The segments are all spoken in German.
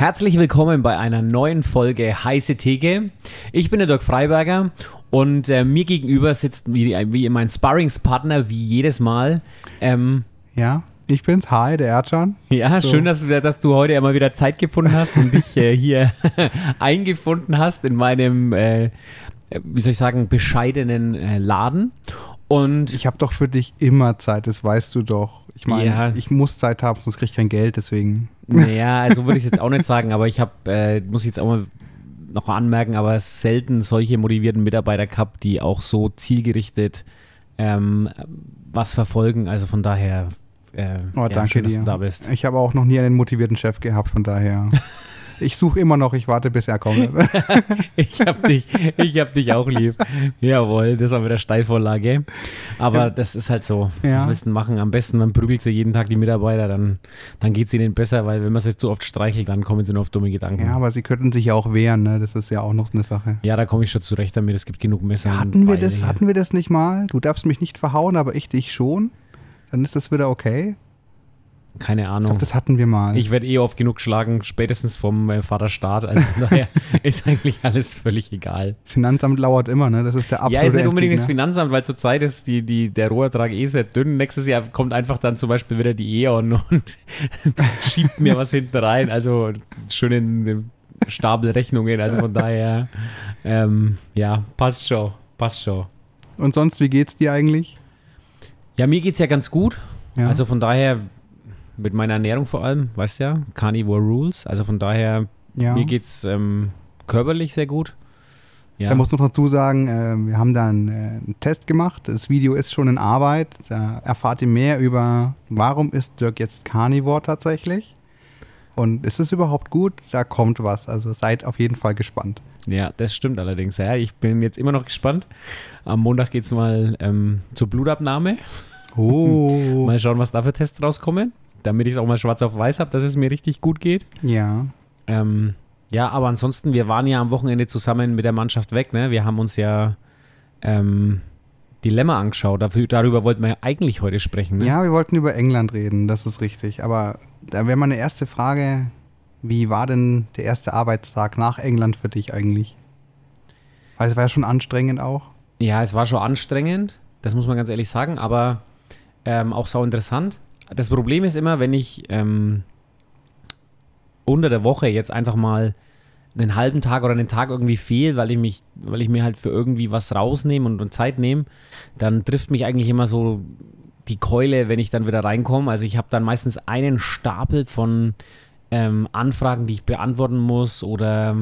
Herzlich willkommen bei einer neuen Folge Heiße Theke. Ich bin der Dirk Freyberger und mir gegenüber sitzt wie mein Sparringspartner wie jedes Mal. Ja, ich bin's. Hi, der Ercan. Ja, so. Schön, dass du heute mal wieder Zeit gefunden hast und dich hier eingefunden hast in meinem, wie soll ich sagen, bescheidenen Laden. Und ich habe doch für dich immer Zeit, das weißt du doch. Ich meine, Ich muss Zeit haben, sonst kriege ich kein Geld, deswegen. Naja, so würde ich es jetzt auch nicht sagen, aber ich habe, muss ich jetzt auch mal noch anmerken, aber selten solche motivierten Mitarbeiter gehabt, die auch so zielgerichtet was verfolgen. Also von daher, danke schön, dass du da bist. Ich habe auch noch nie einen motivierten Chef gehabt, von daher. Ich suche immer noch, ich warte, bis er kommt. Ich hab dich auch lieb. Jawohl, das war wieder Steilvorlage. Aber Das ist halt so. Ja. Was willst du machen? Am besten, man prügelt sie jeden Tag die Mitarbeiter, dann geht es ihnen besser, weil wenn man sie zu oft streichelt, dann kommen sie nur auf dumme Gedanken. Ja, aber sie könnten sich ja auch wehren, ne? Das ist ja auch noch eine Sache. Ja, da komme ich schon zurecht damit, es gibt genug Messer. Hatten wir das nicht mal? Du darfst mich nicht verhauen, aber ich dich schon. Dann ist das wieder okay. Keine Ahnung. Ich glaube, das hatten wir mal. Ich werde oft genug geschlagen, spätestens vom Vaterstaat. Also von daher ist eigentlich alles völlig egal. Finanzamt lauert immer, ne? Das ist der absolute. Ja, ist nicht unbedingt das Finanzamt, weil zurzeit ist der Rohertrag sehr dünn. Nächstes Jahr kommt einfach dann zum Beispiel wieder die E.ON und schiebt mir was hinten rein. Also schönen Stapel Rechnungen. Also von daher, passt schon. Und sonst, wie geht's dir eigentlich? Ja, mir geht's ja ganz gut. Ja. Also von daher. Mit meiner Ernährung vor allem, weißt du ja, Carnivore Rules. Also von daher, Mir geht es körperlich sehr gut. Ja. Da muss noch dazu sagen, wir haben da einen Test gemacht. Das Video ist schon in Arbeit. Da erfahrt ihr mehr über, warum ist Dirk jetzt Carnivore tatsächlich? Und ist es überhaupt gut? Da kommt was. Also seid auf jeden Fall gespannt. Ja, das stimmt allerdings. Ja, ich bin jetzt immer noch gespannt. Am Montag geht es mal zur Blutabnahme. Oh. Mal schauen, was da für Tests rauskommen. Damit ich es auch mal schwarz auf weiß habe, dass es mir richtig gut geht. Ja. Aber ansonsten, wir waren ja am Wochenende zusammen mit der Mannschaft weg, ne? Wir haben uns ja Dilemma angeschaut. Darüber wollten wir ja eigentlich heute sprechen, ne? Ja, wir wollten über England reden, das ist richtig. Aber da wäre meine erste Frage, wie war denn der erste Arbeitstag nach England für dich eigentlich? Weil es war ja schon anstrengend auch. Ja, es war schon anstrengend, das muss man ganz ehrlich sagen, aber auch sau interessant. Das Problem ist immer, wenn ich unter der Woche jetzt einfach mal einen halben Tag oder einen Tag irgendwie fehl, weil ich mir halt für irgendwie was rausnehme und Zeit nehme, dann trifft mich eigentlich immer so die Keule, wenn ich dann wieder reinkomme. Also ich habe dann meistens einen Stapel von Anfragen, die ich beantworten muss oder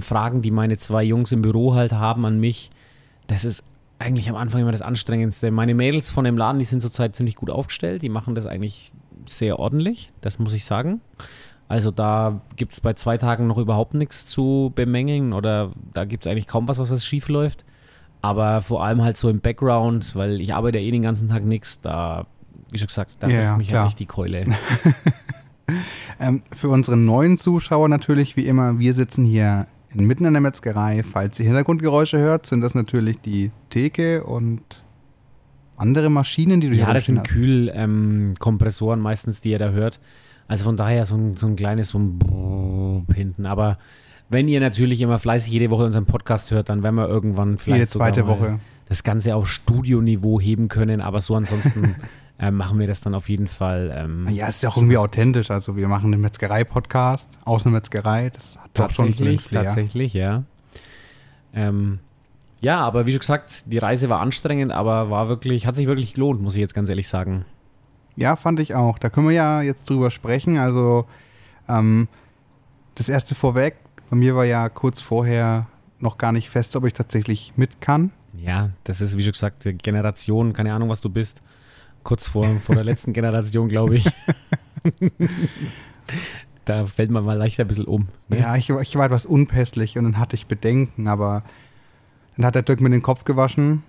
Fragen, die meine zwei Jungs im Büro halt haben an mich. Das ist eigentlich am Anfang immer das Anstrengendste. Meine Mädels von dem Laden, die sind zurzeit ziemlich gut aufgestellt. Die machen das eigentlich sehr ordentlich, das muss ich sagen. Also da gibt es bei 2 Tagen noch überhaupt nichts zu bemängeln oder da gibt es eigentlich kaum was schief läuft. Aber vor allem halt so im Background, weil ich arbeite ja den ganzen Tag nichts, da, wie schon gesagt, da trifft mich halt nicht die Keule. Für unsere neuen Zuschauer natürlich, wie immer, wir sitzen hier mitten in der Metzgerei. Falls ihr Hintergrundgeräusche hört, sind das natürlich die Theke und andere Maschinen, die du hier hast. Ja, das sind Kühlkompressoren meistens, die ihr da hört. Also von daher so ein kleines so ein hinten. Aber wenn ihr natürlich immer fleißig jede Woche unseren Podcast hört, dann werden wir irgendwann vielleicht jede zweite Woche das Ganze auf Studioniveau heben können. Aber so ansonsten machen wir das dann auf jeden Fall. Ja, es ist ja auch irgendwie authentisch. Also wir machen einen Metzgerei-Podcast aus einer Metzgerei. Das hat tatsächlich, ja. Aber wie schon gesagt, die Reise war anstrengend, aber hat sich wirklich gelohnt, muss ich jetzt ganz ehrlich sagen. Ja, fand ich auch. Da können wir ja jetzt drüber sprechen. Also das erste vorweg, bei mir war ja kurz vorher noch gar nicht fest, ob ich tatsächlich mit kann. Ja, das ist, wie schon gesagt, Generation, keine Ahnung, was du bist. Kurz vor der letzten Generation, glaube ich. Da fällt man mal leichter ein bisschen um. Ne? Ja, ich war etwas unpässlich und dann hatte ich Bedenken, aber dann hat der Dirk mir den Kopf gewaschen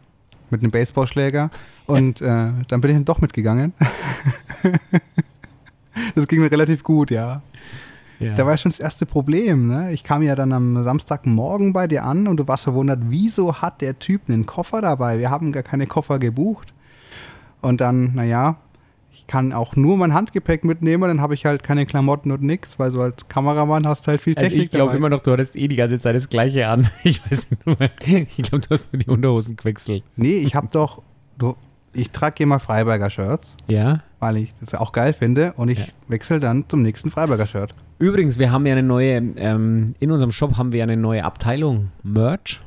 mit einem Baseballschläger und dann bin ich dann doch mitgegangen. Das ging mir relativ gut, ja. Ja. Da war schon das erste Problem, ne? Ich kam ja dann am Samstagmorgen bei dir an und du warst verwundert, wieso hat der Typ einen Koffer dabei? Wir haben gar keine Koffer gebucht. Und dann, Ich kann auch nur mein Handgepäck mitnehmen, dann habe ich halt keine Klamotten und nix, weil so als Kameramann hast du halt viel Technik. Also ich glaube immer noch, du hattest eh die ganze Zeit das Gleiche an. Ich weiß nicht mehr. Ich glaube, du hast nur die Unterhosen gewechselt. Nee, ich habe doch... Ich trage immer Freyberger-Shirts, ja, weil ich das auch geil finde und ich wechsle dann zum nächsten Freyberger-Shirt. Übrigens, wir haben ja eine neue, in unserem Shop haben wir eine neue Abteilung, Merch.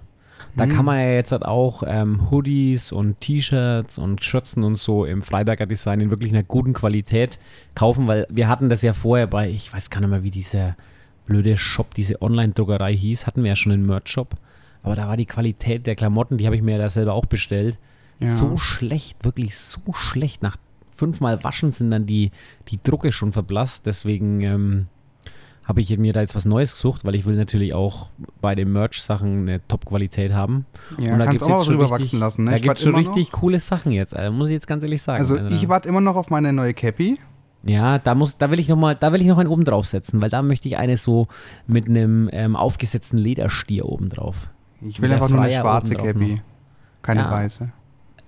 Da kann man ja jetzt halt auch Hoodies und T-Shirts und Schürzen und so im Freyberger Design in wirklich einer guten Qualität kaufen, weil wir hatten das ja vorher bei, ich weiß gar nicht mehr, wie dieser blöde Shop, diese Online-Druckerei hieß, hatten wir ja schon einen Merch-Shop, aber da war die Qualität der Klamotten, die habe ich mir ja da selber auch bestellt, ja, so schlecht, wirklich so schlecht. Nach 5-mal Waschen sind dann die Drucke schon verblasst. Deswegen habe ich mir da jetzt was Neues gesucht, weil ich will natürlich auch bei den Merch-Sachen eine Top-Qualität haben. Ja, und da gibt es jetzt schon richtig, lassen, ne? Da gibt's schon richtig coole Sachen jetzt, also, muss ich jetzt ganz ehrlich sagen. Also ich warte immer noch auf meine neue Cappy. Ja, da will ich noch einen oben drauf setzen, weil da möchte ich eine so mit einem aufgesetzten Lederstier oben drauf. Ich will einfach nur eine schwarze Cappy. Keine weiße.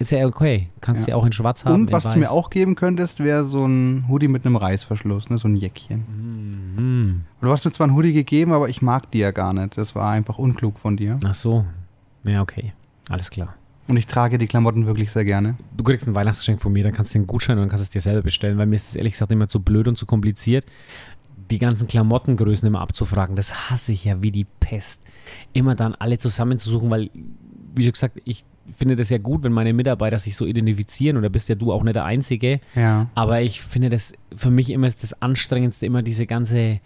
Ist ja okay. Kannst du ja auch in schwarz haben. Und was du mir auch geben könntest, wäre so ein Hoodie mit einem Reißverschluss, ne? So ein Jäckchen. Mm. Du hast mir zwar ein Hoodie gegeben, aber ich mag die ja gar nicht. Das war einfach unklug von dir. Ach so. Ja, okay. Alles klar. Und ich trage die Klamotten wirklich sehr gerne. Du kriegst ein Weihnachtsgeschenk von mir, dann kannst du den Gutschein und dann kannst du es dir selber bestellen, weil mir ist es ehrlich gesagt immer zu blöd und zu kompliziert, die ganzen Klamottengrößen immer abzufragen. Das hasse ich ja wie die Pest. Immer dann alle zusammenzusuchen, weil, wie schon gesagt, ich finde das ja gut, wenn meine Mitarbeiter sich so identifizieren, oder bist ja du auch nicht der Einzige, ja, aber ich finde das, für mich immer ist das Anstrengendste immer diese ganze,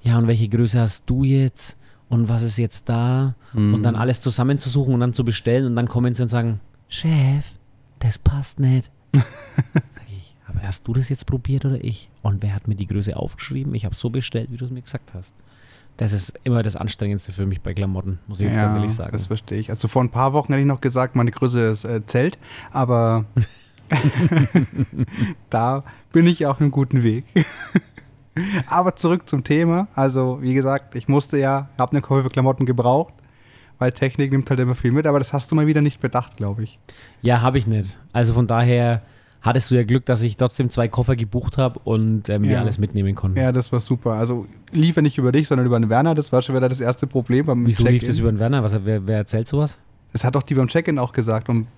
ja, und welche Größe hast du jetzt und was ist jetzt da, und dann alles zusammenzusuchen und dann zu bestellen und dann kommen sie und sagen, Chef, das passt nicht. Sag ich, aber hast du das jetzt probiert oder ich? Und wer hat mir die Größe aufgeschrieben? Ich habe so bestellt, wie du es mir gesagt hast. Das ist immer das Anstrengendste für mich bei Klamotten, muss ich jetzt ganz ehrlich sagen. Das verstehe ich. Also vor ein paar Wochen hätte ich noch gesagt, meine Größe ist Zelt, aber da bin ich auf einem guten Weg. Aber zurück zum Thema. Also wie gesagt, ich musste ja, habe eine Kurve für Klamotten gebraucht, weil Technik nimmt halt immer viel mit, aber das hast du mal wieder nicht bedacht, glaube ich. Ja, habe ich nicht. Also von daher... Hattest du ja Glück, dass ich trotzdem 2 Koffer gebucht habe und wir alles mitnehmen konnten. Ja, das war super. Also lief ja nicht über dich, sondern über den Werner. Das war schon wieder das erste Problem beim Check-in. Wieso lief das über den Werner? Wer erzählt sowas? Das hat doch die beim Check-in auch gesagt, um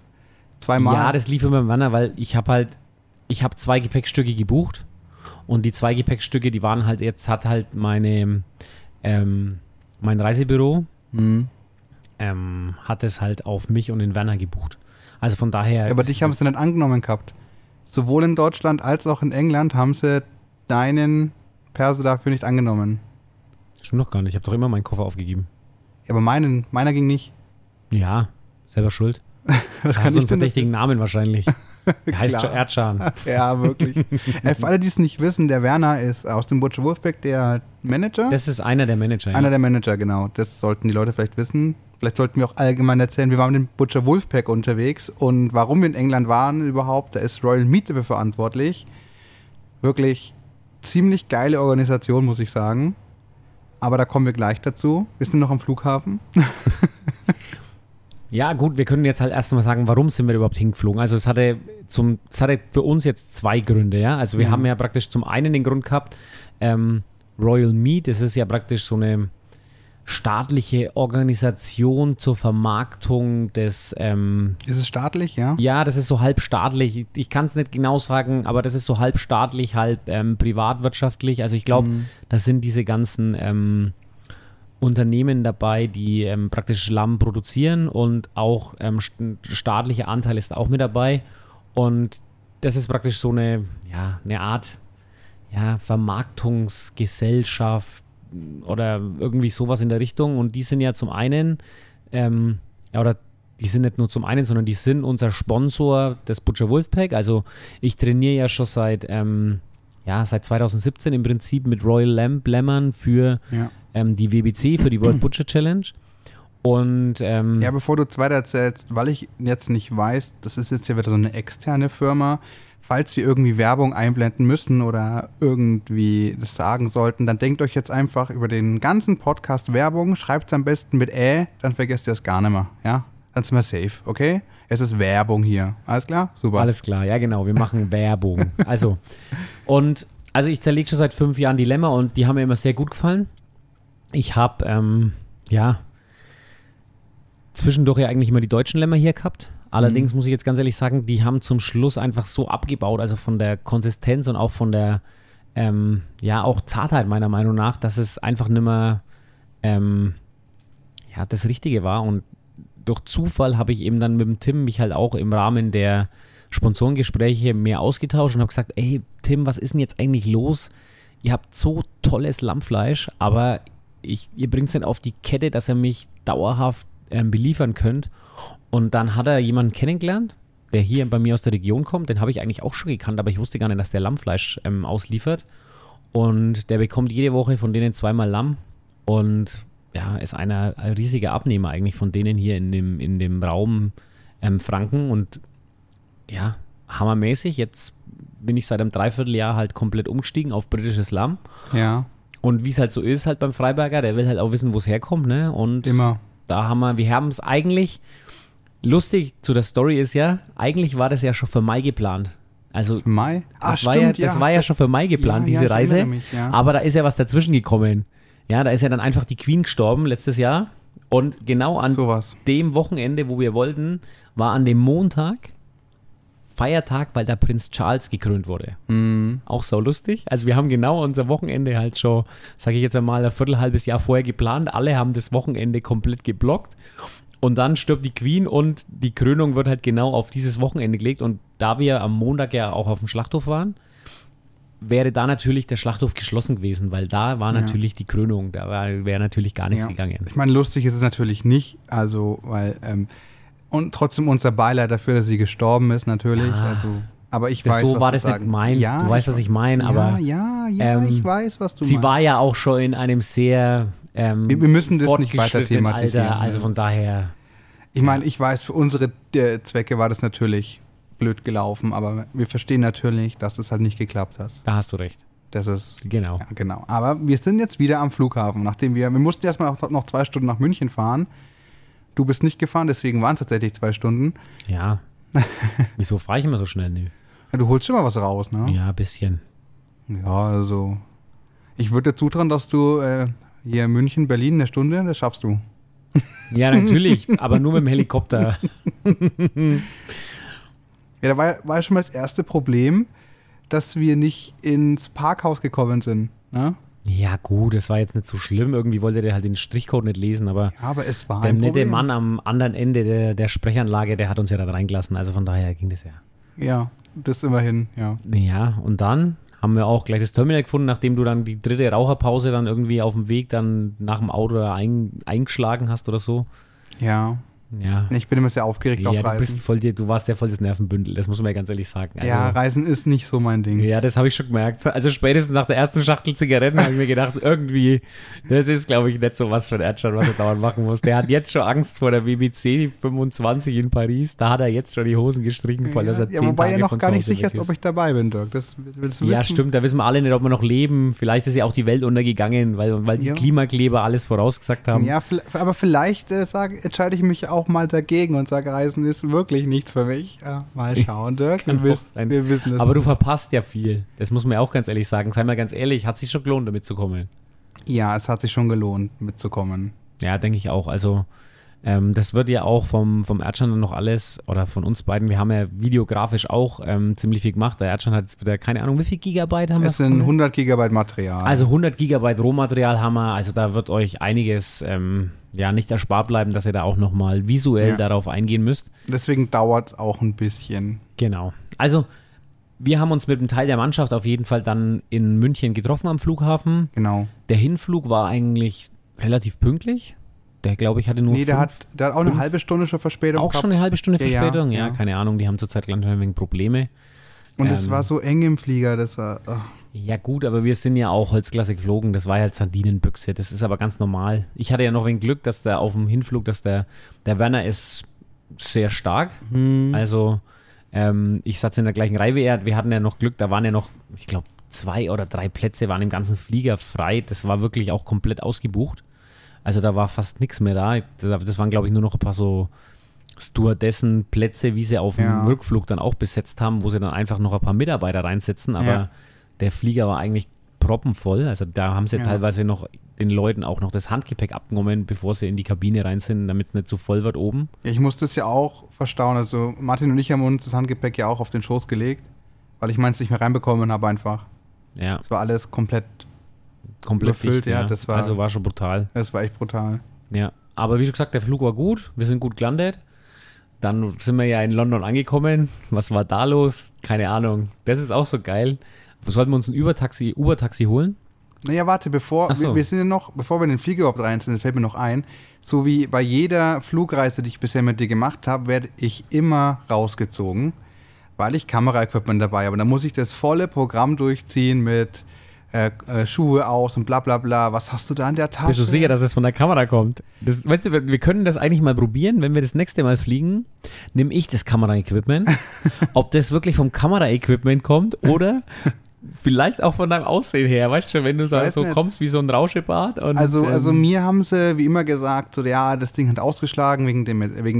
2-mal. Ja, das lief über den Werner, weil ich habe 2 Gepäckstücke gebucht und die 2 Gepäckstücke, die waren halt, jetzt hat halt mein Reisebüro hat es halt auf mich und den Werner gebucht. Also von daher... Ja, aber dich haben sie nicht angenommen gehabt. Sowohl in Deutschland als auch in England haben sie deinen Perso dafür nicht angenommen. Stimmt doch gar nicht. Ich habe doch immer meinen Koffer aufgegeben. Ja, aber meiner ging nicht. Ja, selber schuld. Was da kann hast du einen verdächtigen Namen wahrscheinlich. Er heißt Ercan. Ja, wirklich. Für alle, die es nicht wissen, der Werner ist aus dem Butcher Wolfpack der Manager. Das ist einer der Manager. Einer der Manager, genau. Das sollten die Leute vielleicht wissen. Vielleicht sollten wir auch allgemein erzählen, wir waren mit dem Butcher Wolfpack unterwegs und warum wir in England waren überhaupt, da ist Royal Meat dafür verantwortlich. Wirklich ziemlich geile Organisation, muss ich sagen. Aber da kommen wir gleich dazu. Wir sind noch am Flughafen. Ja gut, wir können jetzt halt erstmal sagen, warum sind wir überhaupt hingeflogen. Also es hatte für uns jetzt 2 Gründe. Ja? Also wir haben ja praktisch zum einen den Grund gehabt, Royal Meat, das ist ja praktisch so eine... staatliche Organisation zur Vermarktung des... ist es staatlich, ja? Ja, das ist so halbstaatlich. Ich kann es nicht genau sagen, aber das ist so halbstaatlich, halb privatwirtschaftlich. Also ich glaube, da sind diese ganzen Unternehmen dabei, die praktisch Lamm produzieren und auch staatlicher Anteil ist auch mit dabei. Und das ist praktisch so eine Art Vermarktungsgesellschaft, oder irgendwie sowas in der Richtung, und die sind ja zum einen oder die sind nicht nur zum einen, sondern die sind unser Sponsor des Butcher Wolfpack. Also ich trainiere ja schon seit 2017 im Prinzip mit Royal Lämmern für die WBC, für die World Butcher Challenge. Und ja, bevor du es weiter erzählst, weil ich jetzt nicht weiß, das ist jetzt hier wieder so eine externe Firma, falls wir irgendwie Werbung einblenden müssen oder irgendwie das sagen sollten, dann denkt euch jetzt einfach über den ganzen Podcast Werbung, schreibt es am besten mit dann vergesst ihr es gar nicht mehr, ja? Dann sind wir safe, okay? Es ist Werbung hier. Alles klar? Super. Alles klar, ja genau. Wir machen Werbung. Also ich zerlege schon seit 5 Jahren die Lämmer und die haben mir immer sehr gut gefallen. Ich habe, zwischendurch ja eigentlich immer die deutschen Lämmer hier gehabt. Allerdings muss ich jetzt ganz ehrlich sagen, die haben zum Schluss einfach so abgebaut, also von der Konsistenz und auch von der, auch Zartheit meiner Meinung nach, dass es einfach nicht mehr, das Richtige war. Und durch Zufall habe ich eben dann mit dem Tim mich halt auch im Rahmen der Sponsorengespräche mehr ausgetauscht und habe gesagt, ey Tim, was ist denn jetzt eigentlich los? Ihr habt so tolles Lammfleisch, aber ihr bringt es dann auf die Kette, dass ihr mich dauerhaft beliefern könnt. Und dann hat er jemanden kennengelernt, der hier bei mir aus der Region kommt. Den habe ich eigentlich auch schon gekannt, aber ich wusste gar nicht, dass der Lammfleisch ausliefert. Und der bekommt jede Woche von denen 2-mal Lamm und ja, ist ein riesiger Abnehmer eigentlich von denen hier in dem Raum Franken und ja, hammermäßig. Jetzt bin ich seit einem Dreivierteljahr halt komplett umgestiegen auf britisches Lamm. Ja. Und wie es halt so ist halt beim Freyberger, der will halt auch wissen, wo es herkommt, ne? Und immer. Da haben es eigentlich, lustig zu der Story ist ja, eigentlich war das ja schon für Mai geplant. Also Mai? Das war ja schon für Mai geplant, diese Reise. Mich, ja. Aber da ist ja was dazwischen gekommen. Ja, da ist ja dann einfach die Queen gestorben letztes Jahr. Und genau an dem Wochenende, wo wir wollten, war an dem Montag Feiertag, weil da Prinz Charles gekrönt wurde. Mhm. Auch so lustig. Also wir haben genau unser Wochenende halt schon, sage ich jetzt einmal, ein halbes Jahr vorher geplant. Alle haben das Wochenende komplett geblockt. Und dann stirbt die Queen und die Krönung wird halt genau auf dieses Wochenende gelegt. Und da wir am Montag ja auch auf dem Schlachthof waren, wäre da natürlich der Schlachthof geschlossen gewesen, weil da war natürlich die Krönung. Da wäre natürlich gar nichts gegangen. Ich meine, lustig ist es natürlich nicht, also weil und trotzdem unser Beileid dafür, dass sie gestorben ist, natürlich. Ja, also, aber ich weiß, so was war das nicht meins. Ja, du weißt, was ich meine. Ich weiß, was du meinst. Sie war ja auch schon in einem sehr wir müssen das nicht weiter thematisieren. Alter, also von daher. Ich meine, ich weiß, für unsere Zwecke war das natürlich blöd gelaufen, aber wir verstehen natürlich, dass es halt nicht geklappt hat. Da hast du recht. Das ist genau. Ja, genau. Aber wir sind jetzt wieder am Flughafen, nachdem wir mussten erstmal auch noch 2 Stunden nach München fahren. Du bist nicht gefahren, deswegen waren es tatsächlich 2 Stunden. Ja. Wieso fahre ich immer so schnell? Nee. Ja, du holst schon mal was raus, ne? Ja, ein bisschen. Ja, also ich würde dir zutrauen, dass du hier in München, Berlin 1 Stunde, das schaffst du. Ja, natürlich, aber nur mit dem Helikopter. Ja, da war ja schon mal das erste Problem, dass wir nicht ins Parkhaus gekommen sind, ne? Ja gut, das war jetzt nicht so schlimm. Irgendwie wollte der halt den Strichcode nicht lesen, aber es war der nette Problem. Mann am anderen Ende der Sprechanlage, der hat uns ja da reingelassen. Also von daher ging das ja. Ja, das immerhin, ja. Ja, und dann haben wir auch gleich das Terminal gefunden, nachdem du dann die dritte Raucherpause dann irgendwie auf dem Weg dann nach dem Auto da eingeschlagen hast oder so. Ja. Ja. Ich bin immer sehr aufgeregt auf Reisen. Du warst ja voll das Nervenbündel, das muss man ja ganz ehrlich sagen. Also, ja, Reisen ist nicht so mein Ding. Ja, das habe ich schon gemerkt. Also spätestens nach der ersten Schachtel Zigaretten habe ich mir gedacht, irgendwie, das ist, glaube ich, nicht so was für ein Ercan, was er dauernd machen muss. Der hat jetzt schon Angst vor der BBC 25 in Paris, da hat er jetzt schon die Hosen gestrichen, voll, dass er 10 Tage von zu Hause wobei er noch gar nicht sicher ist, ob ich dabei bin, Dirk. Das willst du wissen? Ja, stimmt, da wissen wir alle nicht, ob wir noch leben. Vielleicht ist ja auch die Welt untergegangen, weil die Klimakleber alles vorausgesagt haben. Ja, aber vielleicht entscheide ich mich auch mal dagegen und sage, Reisen ist wirklich nichts für mich. Ja, mal schauen, Dirk. Wir wissen es. Aber du verpasst ja viel. Das muss man ja auch ganz ehrlich sagen. Sei mal ganz ehrlich, hat sich schon gelohnt, damit zu kommen. Ja, es hat sich schon gelohnt, mitzukommen. Ja, denke ich auch. Also das wird ja auch vom Ercan noch alles, oder von uns beiden, wir haben ja videografisch auch ziemlich viel gemacht. Der Ercan hat jetzt wieder, keine Ahnung, wie viel Gigabyte haben wir? Es sind 100 Gigabyte Material. Also 100 Gigabyte Rohmaterial haben wir. Also da wird euch einiges nicht erspart bleiben, dass ihr da auch nochmal visuell darauf eingehen müsst. Deswegen dauert es auch ein bisschen. Genau. Also wir haben uns mit einem Teil der Mannschaft auf jeden Fall dann in München getroffen am Flughafen. Genau. Der Hinflug war eigentlich relativ pünktlich. Der, glaube ich, hatte nur der hat auch eine halbe Stunde schon Verspätung gehabt. Auch schon eine halbe Stunde Verspätung? Ja, keine Ahnung. Die haben zurzeit ganz ein wenig Probleme. Und es war so eng im Flieger, das war... Oh. Ja gut, aber wir sind ja auch Holzklasse geflogen. Das war halt Sardinenbüchse. Das ist aber ganz normal. Ich hatte ja noch ein wenig Glück, dass da auf dem Hinflug, dass der Werner ist sehr stark. Mhm. Also ich saß in der gleichen Reihe wie er. Wir hatten ja noch Glück. Da waren ja noch, ich glaube, 2 oder 3 Plätze waren im ganzen Flieger frei. Das war wirklich auch komplett ausgebucht. Also da war fast nichts mehr da. Das waren, glaube ich, nur noch ein paar so Stewardessen Plätze, wie sie auf dem Rückflug dann auch besetzt haben, wo sie dann einfach noch ein paar Mitarbeiter reinsetzen, aber der Flieger war eigentlich proppenvoll, also da haben sie teilweise noch den Leuten auch noch das Handgepäck abgenommen, bevor sie in die Kabine rein sind, damit es nicht zu voll wird oben. Ich muss das ja auch verstauen, also Martin und ich haben uns das Handgepäck ja auch auf den Schoß gelegt, weil ich meins nicht mehr reinbekommen habe einfach. Ja. Es war alles komplett überfüllt, dicht, das war, also war schon brutal. Das war echt brutal. Ja, aber wie schon gesagt, der Flug war gut, wir sind gut gelandet. Dann sind wir ja in London angekommen. Was war da los? Keine Ahnung. Das ist auch so geil. Sollten wir uns ein Uber-Taxi holen? Naja, warte, bevor wir sind ja noch, bevor wir in den Flieger überhaupt rein sind, fällt mir noch ein, so wie bei jeder Flugreise, die ich bisher mit dir gemacht habe, werde ich immer rausgezogen, weil ich Kameraequipment dabei habe. Da muss ich das volle Programm durchziehen mit Schuhe aus und bla bla bla. Was hast du da in der Tasche? Bist du sicher, dass das von der Kamera kommt? Das, weißt du, wir können das eigentlich mal probieren. Wenn wir das nächste Mal fliegen, nehme ich das Kameraequipment. Ob das wirklich vom Kameraequipment kommt oder vielleicht auch von deinem Aussehen her. Weißt du, wenn du da so kommst wie so ein Rauschebart. Und, also mir haben sie wie immer gesagt, so ja, das Ding hat ausgeschlagen wegen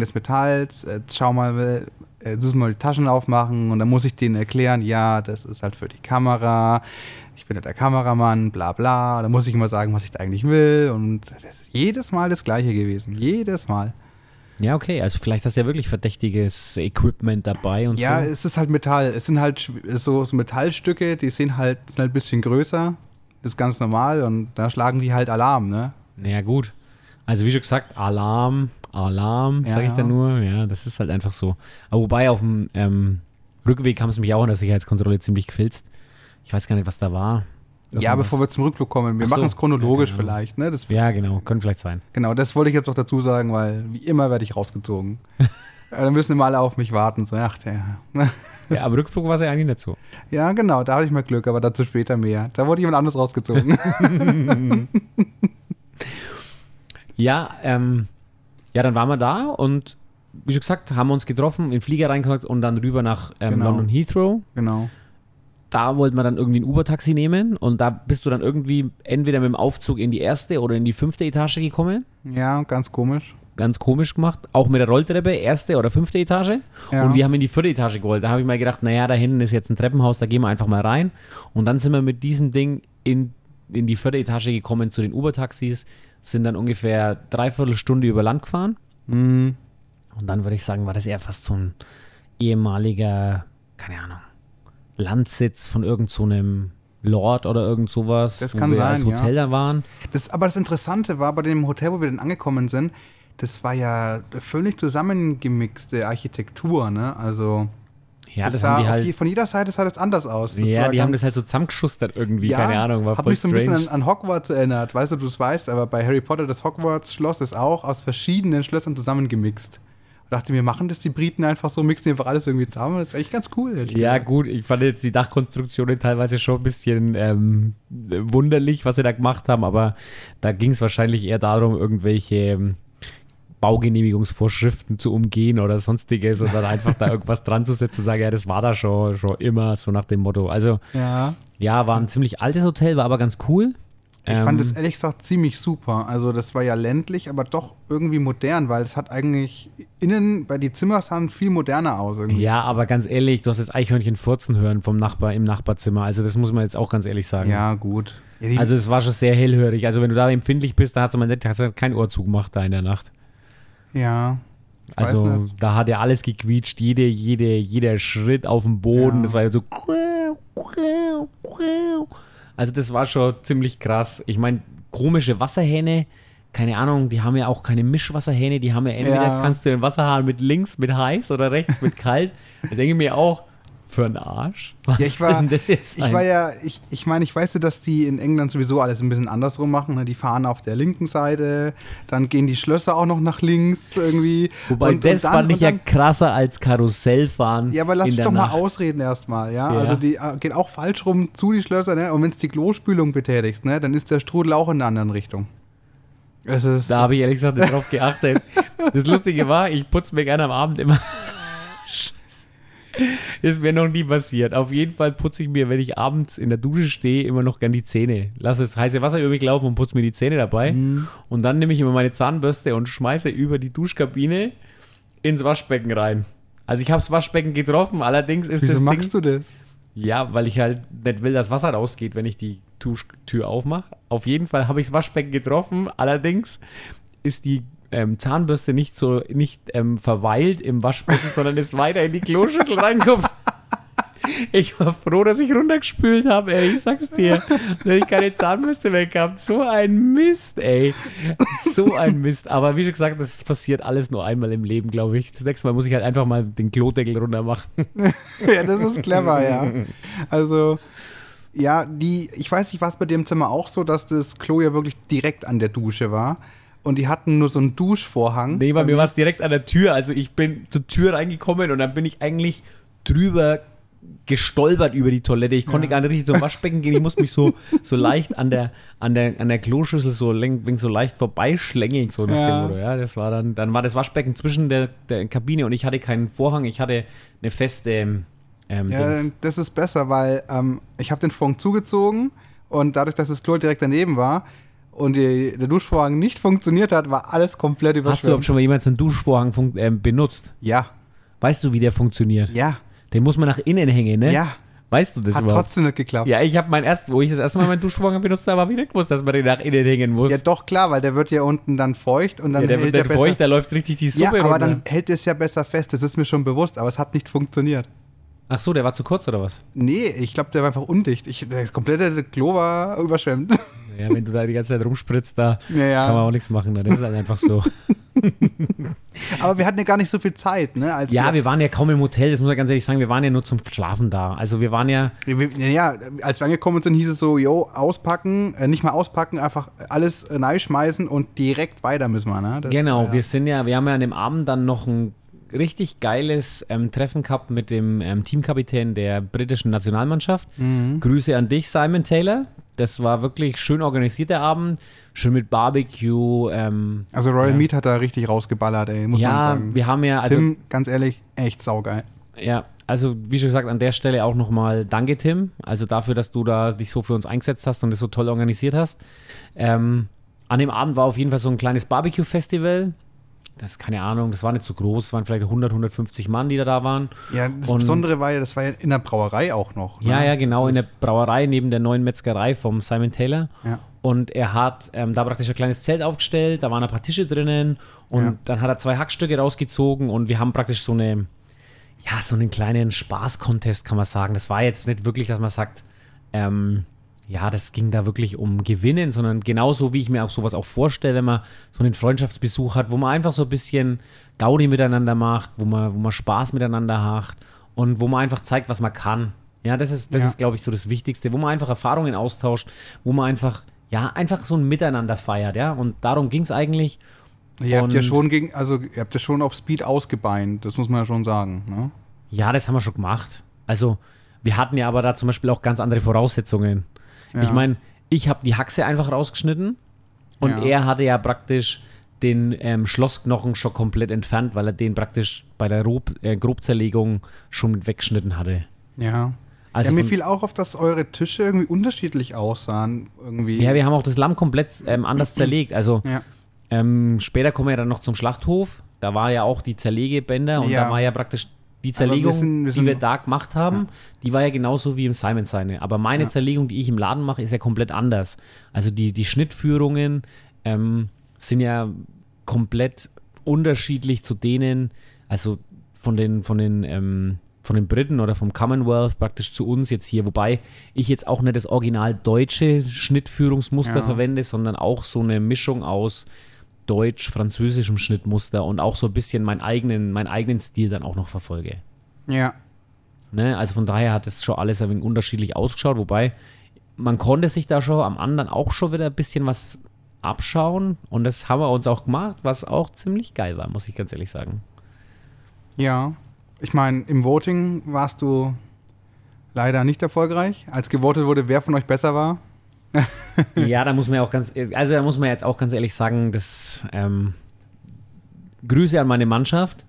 des Metalls. Schau mal, du musst mal die Taschen aufmachen und dann muss ich denen erklären, ja, das ist halt für die Kamera. Ich bin halt der Kameramann, bla bla, da muss ich immer sagen, was ich da eigentlich will und das ist jedes Mal das Gleiche gewesen, jedes Mal. Ja, okay, also vielleicht hast du ja wirklich verdächtiges Equipment dabei und ja, so. Ja, es ist halt Metall, es sind halt so Metallstücke, die sind halt ein bisschen größer, das ist ganz normal und da schlagen die halt Alarm, ne? Ja, gut, also wie schon gesagt, Alarm, sage ich da nur, ja, das ist halt einfach so. Aber wobei auf dem Rückweg haben sie mich auch in der Sicherheitskontrolle ziemlich gefilzt. Ich weiß gar nicht, was da war. Ja, bevor wir zum Rückflug kommen. Wir machen es chronologisch vielleicht. Ne? Das genau. Können vielleicht sein. Genau, das wollte ich jetzt auch dazu sagen, weil wie immer werde ich rausgezogen. Dann müssen immer alle auf mich warten. So, ach, ja, aber Rückflug war es ja eigentlich nicht so. Ja, genau. Da hatte ich mal Glück, aber dazu später mehr. Da wurde jemand anderes rausgezogen. Dann waren wir da und wie schon gesagt, haben wir uns getroffen, in den Flieger reingehockt und dann rüber nach London Heathrow. Genau. Da wollten wir dann irgendwie ein Uber-Taxi nehmen und da bist du dann irgendwie entweder mit dem Aufzug in die 1. oder in die 5. Etage gekommen. Ja, ganz komisch. Ganz komisch gemacht. Auch mit der Rolltreppe, 1. oder 5. Etage. Ja. Und wir haben in die 4. Etage geholt. Da habe ich mal gedacht, naja, da hinten ist jetzt ein Treppenhaus, da gehen wir einfach mal rein. Und dann sind wir mit diesem Ding in die 4. Etage gekommen zu den Uber-Taxis, sind dann ungefähr 3/4 Stunde über Land gefahren. Mhm. Und dann würde ich sagen, war das eher fast so ein ehemaliger, keine Ahnung, Landsitz von irgend so einem Lord oder irgend sowas, das kann wo wir sein, als Hotel da waren. Aber das Interessante war, bei dem Hotel, wo wir dann angekommen sind, das war ja völlig zusammengemixte Architektur, ne? Also ja, das haben die halt von jeder Seite sah das anders aus. Das ja, die haben das halt so zusammengeschustert irgendwie, keine Ahnung. War hat voll mich so ein bisschen an Hogwarts erinnert, weißt du, du es weißt, aber bei Harry Potter das Hogwarts-Schloss ist auch aus verschiedenen Schlössern zusammengemixt. Dachte, wir machen das, die Briten einfach so, mixen einfach alles irgendwie zusammen. Das ist echt ganz cool. Ja, gut, ich fand jetzt die Dachkonstruktionen teilweise schon ein bisschen wunderlich, was sie da gemacht haben, aber da ging es wahrscheinlich eher darum, irgendwelche Baugenehmigungsvorschriften zu umgehen oder sonstiges und dann einfach da irgendwas dran zu setzen, zu sagen, ja, das war da schon immer, so nach dem Motto. Also, war ein ziemlich altes Hotel, war aber ganz cool. Ich fand das ehrlich gesagt ziemlich super. Also das war ja ländlich, aber doch irgendwie modern, weil es hat eigentlich innen bei die Zimmer sahen viel moderner aus. Irgendwie. Ja, aber ganz ehrlich, du hast das Eichhörnchen furzen hören vom Nachbar im Nachbarzimmer. Also das muss man jetzt auch ganz ehrlich sagen. Ja, gut. Also es war schon sehr hellhörig. Also wenn du da empfindlich bist, da hast du kein Ohr zugemacht da in der Nacht. Ja. Also da hat ja alles gequietscht, jeder Schritt auf dem Boden. Ja. Das war ja so. Also das war schon ziemlich krass. Ich meine, komische Wasserhähne, keine Ahnung, die haben ja auch keine Mischwasserhähne, die haben ja entweder kannst du den Wasserhahn mit links, mit heiß oder rechts, mit kalt. Da denke ich mir auch, für einen Arsch, was soll denn das jetzt sein? Ich weiß ja, dass die in England sowieso alles ein bisschen andersrum machen. Die fahren auf der linken Seite, dann gehen die Schlösser auch noch nach links irgendwie. Wobei fand ich krasser als Karussellfahren. Ja, aber lass mich doch mal ausreden erstmal. Ja? Ja. Also die gehen auch falsch rum zu die Schlösser, ne? Und wenn du die Klospülung betätigst, ne? Dann ist der Strudel auch in der anderen Richtung. Da habe ich ehrlich gesagt nicht drauf geachtet. Das Lustige war, ich putze mir gerne am Abend immer. Ist mir noch nie passiert. Auf jeden Fall putze ich mir, wenn ich abends in der Dusche stehe, immer noch gern die Zähne. Lasse das heiße Wasser über mich laufen und putze mir die Zähne dabei. Mhm. Und dann nehme ich immer meine Zahnbürste und schmeiße über die Duschkabine ins Waschbecken rein. Also ich habe das Waschbecken getroffen, allerdings ist das Ding... Wieso machst du das? Ja, weil ich halt nicht will, dass Wasser rausgeht, wenn ich die Duschtür aufmache. Auf jeden Fall habe ich das Waschbecken getroffen, allerdings ist die Zahnbürste nicht verweilt im Waschbecken, sondern ist weiter in die Kloschüssel reingekommen. Ich war froh, dass ich runtergespült habe, ey, ich sag's dir. Dass ich keine Zahnbürste mehr gehabt. So ein Mist, ey. So ein Mist. Aber wie schon gesagt, das passiert alles nur einmal im Leben, glaube ich. Das nächste Mal muss ich halt einfach mal den Klodeckel runter machen. Ja, das ist clever, ja. Also, ja, ich weiß nicht, war es bei dem Zimmer auch so, dass das Klo ja wirklich direkt an der Dusche war. Und die hatten nur so einen Duschvorhang. Nee, bei mir war es direkt an der Tür. Also, ich bin zur Tür reingekommen und dann bin ich eigentlich drüber gestolpert über die Toilette. Ich konnte gar nicht richtig zum Waschbecken gehen. Ich musste mich so leicht an der Kloschüssel so leicht vorbeischlängeln. So nach dem Motto. Ja, das war dann war das Waschbecken zwischen der Kabine und ich hatte keinen Vorhang. Ich hatte eine feste Dings. Das ist besser, weil ich habe den Vorhang zugezogen und dadurch, dass das Klo direkt daneben war und der Duschvorhang nicht funktioniert hat, war alles komplett überschwemmt. Hast du überhaupt schon mal jemals einen Duschvorhang benutzt? Ja. Weißt du, wie der funktioniert? Ja. Den muss man nach innen hängen, ne? Ja. Weißt du das überhaupt? Hat trotzdem nicht geklappt. Ja, ich habe wo ich das erste Mal meinen Duschvorhang benutzt habe, habe ich nicht gewusst, dass man den nach innen hängen muss. Ja, doch, klar, weil der wird ja unten dann feucht und dann hält der besser. Feucht, da läuft richtig die Suppe runter. Ja, aber dann hält es ja besser fest, das ist mir schon bewusst, aber es hat nicht funktioniert. Ach so, der war zu kurz oder was? Nee, ich glaube, der war einfach undicht. Das komplette Klo war überschwemmt. Ja, wenn du da die ganze Zeit rumspritzt, da kann man auch nichts machen. Das ist halt einfach so. Aber wir hatten ja gar nicht so viel Zeit, ne? Wir waren ja kaum im Hotel, das muss man ganz ehrlich sagen. Wir waren ja nur zum Schlafen da. Also wir waren ja... Ja, als wir angekommen sind, hieß es so, auspacken, nicht mal auspacken, einfach alles reinschmeißen und direkt weiter müssen wir, ne? Wir haben ja an dem Abend dann noch ein richtig geiles Treffen gehabt mit dem Teamkapitän der britischen Nationalmannschaft. Mhm. Grüße an dich, Simon Taylor. Das war wirklich schön organisiert, der Abend. Schön mit Barbecue. Also Royal Meat hat da richtig rausgeballert, ey, muss man sagen. Ja, wir haben ja... Also, Tim, ganz ehrlich, echt saugeil. Ja, also wie schon gesagt, an der Stelle auch nochmal danke, Tim. Also dafür, dass du da dich so für uns eingesetzt hast und das so toll organisiert hast. An dem Abend war auf jeden Fall so ein kleines Barbecue-Festival. Das ist keine Ahnung, das war nicht so groß, es waren vielleicht 100, 150 Mann, die da waren. Ja, Besondere war ja, das war ja in der Brauerei auch noch. Ne? Ja, genau, in der Brauerei neben der neuen Metzgerei vom Simon Taylor. Ja. Und er hat da praktisch ein kleines Zelt aufgestellt, da waren ein paar Tische drinnen und dann hat er 2 Hackstücke rausgezogen und wir haben praktisch so einen kleinen Spaß-Contest, kann man sagen. Das war jetzt nicht wirklich, dass man sagt, das ging da wirklich um Gewinnen, sondern genauso, wie ich mir auch sowas auch vorstelle, wenn man so einen Freundschaftsbesuch hat, wo man einfach so ein bisschen Gaudi miteinander macht, wo man Spaß miteinander hat und wo man einfach zeigt, was man kann. Ja, das ist, glaube ich, so das Wichtigste, wo man einfach Erfahrungen austauscht, wo man einfach so ein Miteinander feiert, ja, und darum ging es eigentlich. Ihr habt ja schon auf Speed ausgebeint, das muss man ja schon sagen, ne? Ja, das haben wir schon gemacht. Also, wir hatten ja aber da zum Beispiel auch ganz andere Voraussetzungen. Ja. Ich meine, ich habe die Haxe einfach rausgeschnitten und er hatte ja praktisch den Schlossknochen schon komplett entfernt, weil er den praktisch bei der Grobzerlegung schon weggeschnitten hatte. Ja. Also mir fiel auch auf, dass eure Tische irgendwie unterschiedlich aussahen. Irgendwie. Ja, wir haben auch das Lamm komplett anders zerlegt. Also später kommen wir dann noch zum Schlachthof. Da war ja auch die Zerlegebänder und da war ja praktisch die Zerlegung, die wir da gemacht haben, die war ja genauso wie im Simon seine. Aber meine Zerlegung, die ich im Laden mache, ist ja komplett anders. Also die Schnittführungen sind ja komplett unterschiedlich zu denen, also von den Briten oder vom Commonwealth praktisch zu uns jetzt hier. Wobei ich jetzt auch nicht das original deutsche Schnittführungsmuster verwende, sondern auch so eine Mischung aus deutsch-französischem Schnittmuster und auch so ein bisschen meinen eigenen Stil dann auch noch verfolge. Ja. Ne? Also von daher hat es schon alles ein wenig unterschiedlich ausgeschaut, wobei man konnte sich da schon am anderen auch schon wieder ein bisschen was abschauen und das haben wir uns auch gemacht, was auch ziemlich geil war, muss ich ganz ehrlich sagen. Ja, ich meine, im Voting warst du leider nicht erfolgreich. Als gewotet wurde, wer von euch besser war. Ja, da muss man jetzt auch ganz ehrlich sagen, dass Grüße an meine Mannschaft.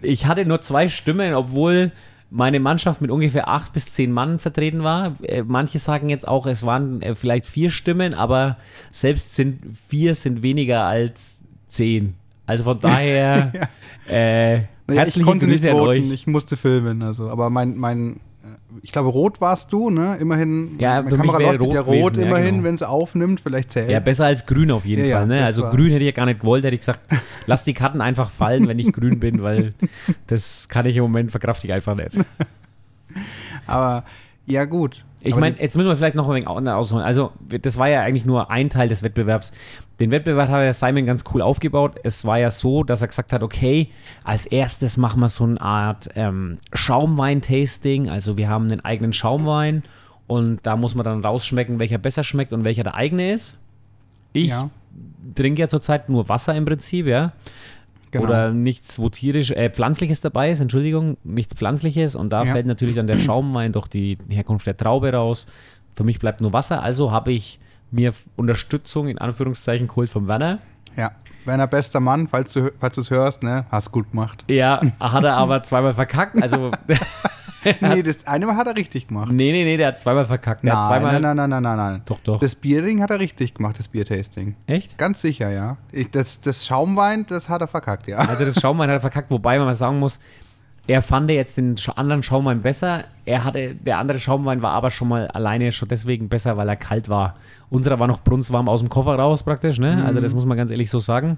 Ich hatte nur 2 Stimmen, obwohl meine Mannschaft mit ungefähr 8 bis 10 Mann vertreten war. Manche sagen jetzt auch, es waren vielleicht 4 Stimmen, aber selbst 4 sind weniger als 10. Also von daher, herzliche Grüße an euch. Ich musste filmen, also, aber mein ich glaube, rot warst du, ne? Immerhin, ja, meine Kamera läuft rot, ja, rot immerhin, ja, genau, wenn sie aufnimmt, vielleicht zählt. Ja, besser als grün auf jeden Fall, ne? Also grün hätte ich ja gar nicht gewollt, hätte ich gesagt, lass die Karten einfach fallen, wenn ich grün bin, weil das kann ich im Moment verkraftig einfach nicht. Aber, ja gut. Ich meine, jetzt müssen wir vielleicht noch ein wenig ausholen. Also, das war ja eigentlich nur ein Teil des Wettbewerbs. Den Wettbewerb hat ja Simon ganz cool aufgebaut. Es war ja so, dass er gesagt hat, okay, als erstes machen wir so eine Art Schaumwein-Tasting. Also wir haben einen eigenen Schaumwein und da muss man dann rausschmecken, welcher besser schmeckt und welcher der eigene ist. Ich trinke ja zurzeit nur Wasser im Prinzip, ja. Genau. Oder nichts, wo tierisch, Pflanzliches dabei ist, Entschuldigung, nichts Pflanzliches. Und da fällt natürlich dann der Schaumwein durch die Herkunft der Traube raus. Für mich bleibt nur Wasser, also habe ich mir Unterstützung in Anführungszeichen geholt vom Werner. Ja, Werner, bester Mann, falls du es hörst, ne, hast gut gemacht. Ja, hat er aber zweimal verkackt, also... Nee, das eine Mal hat er richtig gemacht. Nee, der hat zweimal verkackt. Der nein. Doch. Das Bierding hat er richtig gemacht, das Biertasting. Echt? Ganz sicher, ja. Das Schaumwein, das hat er verkackt, ja. Also das Schaumwein hat er verkackt, wobei man mal sagen muss, er fand jetzt den anderen Schaumwein besser. Der andere Schaumwein war aber schon mal alleine schon deswegen besser, weil er kalt war. Unserer war noch brunstwarm aus dem Koffer raus praktisch, ne? Also das muss man ganz ehrlich so sagen.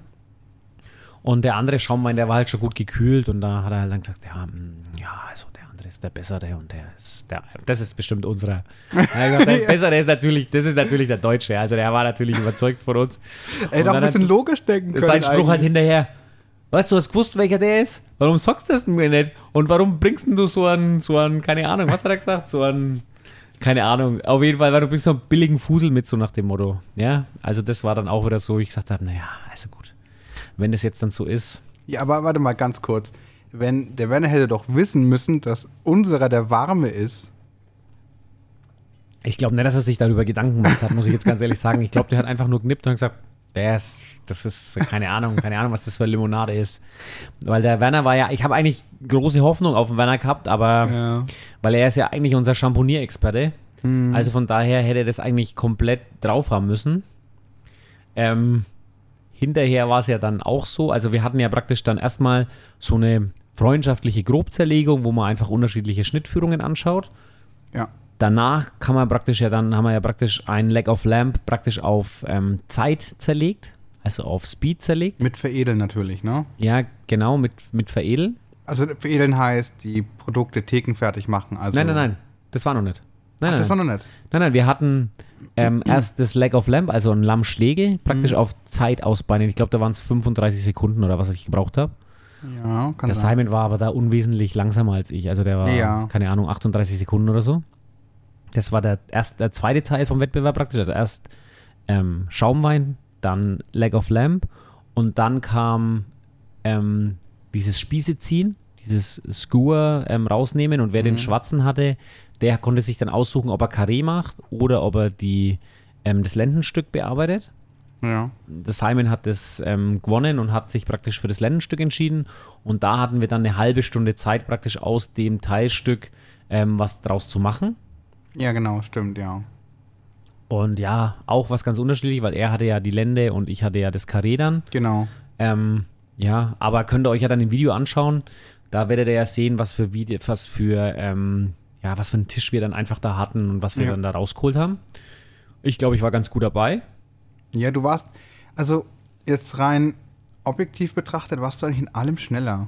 Und der andere Schaumwein, der war halt schon gut gekühlt und da hat er halt dann gesagt, also der ist der Bessere und das ist bestimmt unserer. Der Bessere ist natürlich, das ist natürlich der Deutsche, also der war natürlich überzeugt von uns. Ey, da ein bisschen logisch denken können. Sein Spruch eigentlich halt hinterher, weißt du, hast gewusst, welcher der ist? Warum sagst du das denn mir nicht? Und warum bringst denn du so einen, keine Ahnung, was hat er gesagt? Keine Ahnung, auf jeden Fall, weil du bringst so einen billigen Fusel mit, so nach dem Motto. Ja, also das war dann auch wieder so, ich gesagt habe, also gut, wenn das jetzt dann so ist. Ja, aber warte mal ganz kurz. Wenn der Werner hätte doch wissen müssen, dass unserer der Warme ist. Ich glaube nicht, dass er sich darüber Gedanken gemacht hat, muss ich jetzt ganz ehrlich sagen. Ich glaube, der hat einfach nur genippt und gesagt, das ist keine Ahnung, was das für eine Limonade ist. Weil der Werner war ja, ich habe eigentlich große Hoffnung auf den Werner gehabt, aber weil er ist ja eigentlich unser Champagner-Experte. Mhm. Also von daher hätte er das eigentlich komplett drauf haben müssen. Hinterher war es ja dann auch so. Also wir hatten ja praktisch dann erstmal so eine freundschaftliche Grobzerlegung, wo man einfach unterschiedliche Schnittführungen anschaut. Ja. Danach haben wir ein Leg of Lamb praktisch auf Zeit zerlegt, also auf Speed zerlegt. Mit veredeln natürlich, ne? Ja, genau, mit veredeln. Also veredeln heißt, die Produkte thekenfertig machen. Also nein, das war noch nicht. Nein, wir hatten erst das Leg of Lamb, also ein Lammschlägel, praktisch auf Zeit ausbeinen. Ich glaube, da waren es 35 Sekunden oder was ich gebraucht habe. Ja, kann der sein. Simon war aber da unwesentlich langsamer als ich. Also der war, keine Ahnung, 38 Sekunden oder so. Das war der zweite Teil vom Wettbewerb praktisch. Also erst Schaumwein, dann Leg of Lamb und dann kam dieses Spießeziehen, dieses Skewer rausnehmen und wer den Schwarzen hatte, der konnte sich dann aussuchen, ob er Karree macht oder ob er das Lendenstück bearbeitet. Ja. Der Simon hat das gewonnen und hat sich praktisch für das Lendenstück entschieden. Und da hatten wir dann eine halbe Stunde Zeit, praktisch aus dem Teilstück was draus zu machen. Ja, genau, stimmt, ja. Und ja, auch was ganz unterschiedlich, weil er hatte ja die Lende und ich hatte ja das Karree dann. Genau. Aber könnt ihr euch ja dann im Video anschauen. Da werdet ihr ja sehen, was für einen Tisch wir dann einfach da hatten und was wir dann da rausgeholt haben. Ich glaube, ich war ganz gut dabei. Ja, du warst, also jetzt rein objektiv betrachtet, warst du eigentlich in allem schneller.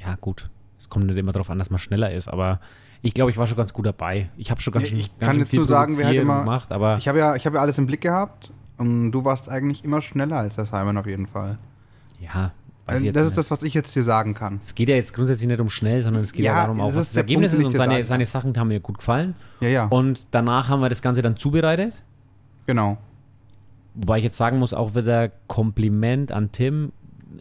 Ja, gut. Es kommt nicht immer darauf an, dass man schneller ist, aber ich glaube, ich war schon ganz gut dabei. Ich habe schon ganz schön viel gemacht. Ich kann jetzt nur sagen, ich habe ja alles im Blick gehabt und du warst eigentlich immer schneller als der Simon auf jeden Fall. Ja, das ist das, was ich jetzt hier sagen kann. Es geht ja jetzt grundsätzlich nicht um schnell, sondern es geht ja darum, auch was das Ergebnis ist. Und seine Sachen haben mir gut gefallen. Ja. Und danach haben wir das Ganze dann zubereitet. Genau. Wobei ich jetzt sagen muss, auch wieder Kompliment an Tim.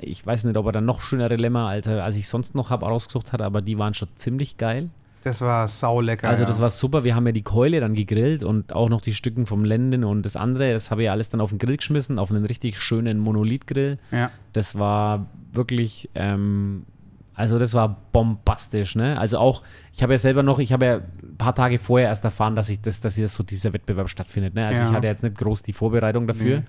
Ich weiß nicht, ob er dann noch schönere Lämmer, als ich sonst noch habe, rausgesucht hat, aber die waren schon ziemlich geil. Das war saulecker. Also das war super. Wir haben ja die Keule dann gegrillt und auch noch die Stücken vom Lenden und das andere. Das habe ich ja alles dann auf den Grill geschmissen, auf einen richtig schönen Monolith-Grill. Ja. Das war wirklich, das war bombastisch, ne? Also auch, ich habe ja ein paar Tage vorher erst erfahren, dass dieser Wettbewerb stattfindet, ne? Also ich hatte jetzt nicht groß die Vorbereitung dafür.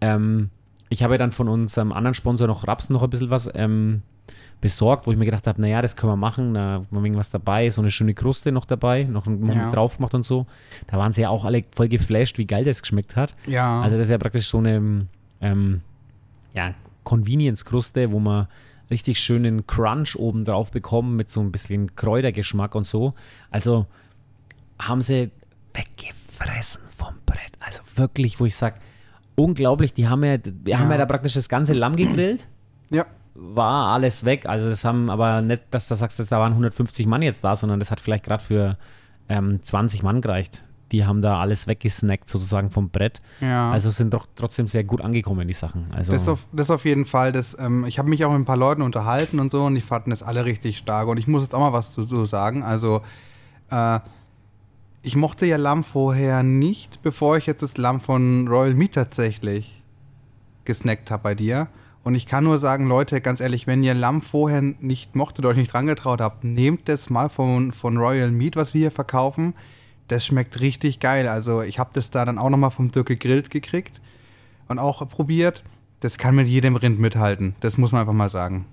Ich habe ja dann von unserem anderen Sponsor noch Rapsen noch ein bisschen was besorgt, wo ich mir gedacht habe, naja, das können wir machen, da war irgendwas dabei, so eine schöne Kruste noch dabei, noch ja. drauf gemacht und so. Da waren sie ja auch alle voll geflasht, wie geil das geschmeckt hat. Ja. Also das ist ja praktisch so eine Convenience-Kruste, wo man richtig schönen Crunch oben drauf bekommen mit so ein bisschen Kräutergeschmack und so. Also haben sie weggefressen vom Brett. Also wirklich, wo ich sage, unglaublich, die haben ja da praktisch das ganze Lamm gegrillt. Ja. War alles weg. Also das haben aber nicht, dass du sagst, da waren 150 Mann jetzt da, sondern das hat vielleicht gerade für 20 Mann gereicht. Die haben da alles weggesnackt sozusagen vom Brett. Ja. Also sind doch trotzdem sehr gut angekommen, die Sachen. Also das auf jeden Fall. Ich habe mich auch mit ein paar Leuten unterhalten und so und die fanden das alle richtig stark. Und ich muss jetzt auch mal was dazu sagen. Also ich mochte ja Lamm vorher nicht, bevor ich jetzt das Lamm von Royal Meat tatsächlich gesnackt habe bei dir. Und ich kann nur sagen, Leute, ganz ehrlich, wenn ihr Lamm vorher nicht mochtet oder euch nicht dran getraut habt, nehmt das mal von Royal Meat, was wir hier verkaufen. Das schmeckt richtig geil. Also ich habe das da dann auch nochmal vom Dirk gegrillt gekriegt und auch probiert. Das kann mit jedem Rind mithalten. Das muss man einfach mal sagen.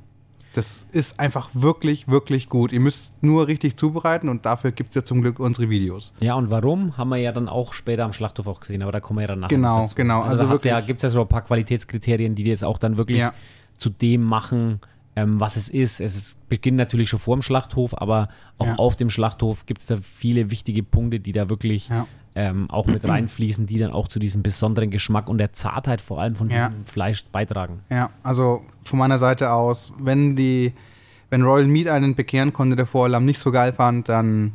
Das ist einfach wirklich, wirklich gut. Ihr müsst nur richtig zubereiten und dafür gibt es ja zum Glück unsere Videos. Ja, und warum, haben wir ja dann auch später am Schlachthof auch gesehen, aber da kommen wir ja dann nachher. Genau. Also da gibt es ja so ein paar Qualitätskriterien, die jetzt auch dann wirklich zu dem machen, was es ist. Es beginnt natürlich schon vor dem Schlachthof, aber auch auf dem Schlachthof gibt es da viele wichtige Punkte, die da wirklich auch mit reinfließen, die dann auch zu diesem besonderen Geschmack und der Zartheit vor allem von diesem Fleisch beitragen. Ja, also von meiner Seite aus, wenn Royal Meat einen bekehren konnte, der vorher Lamm nicht so geil fand, dann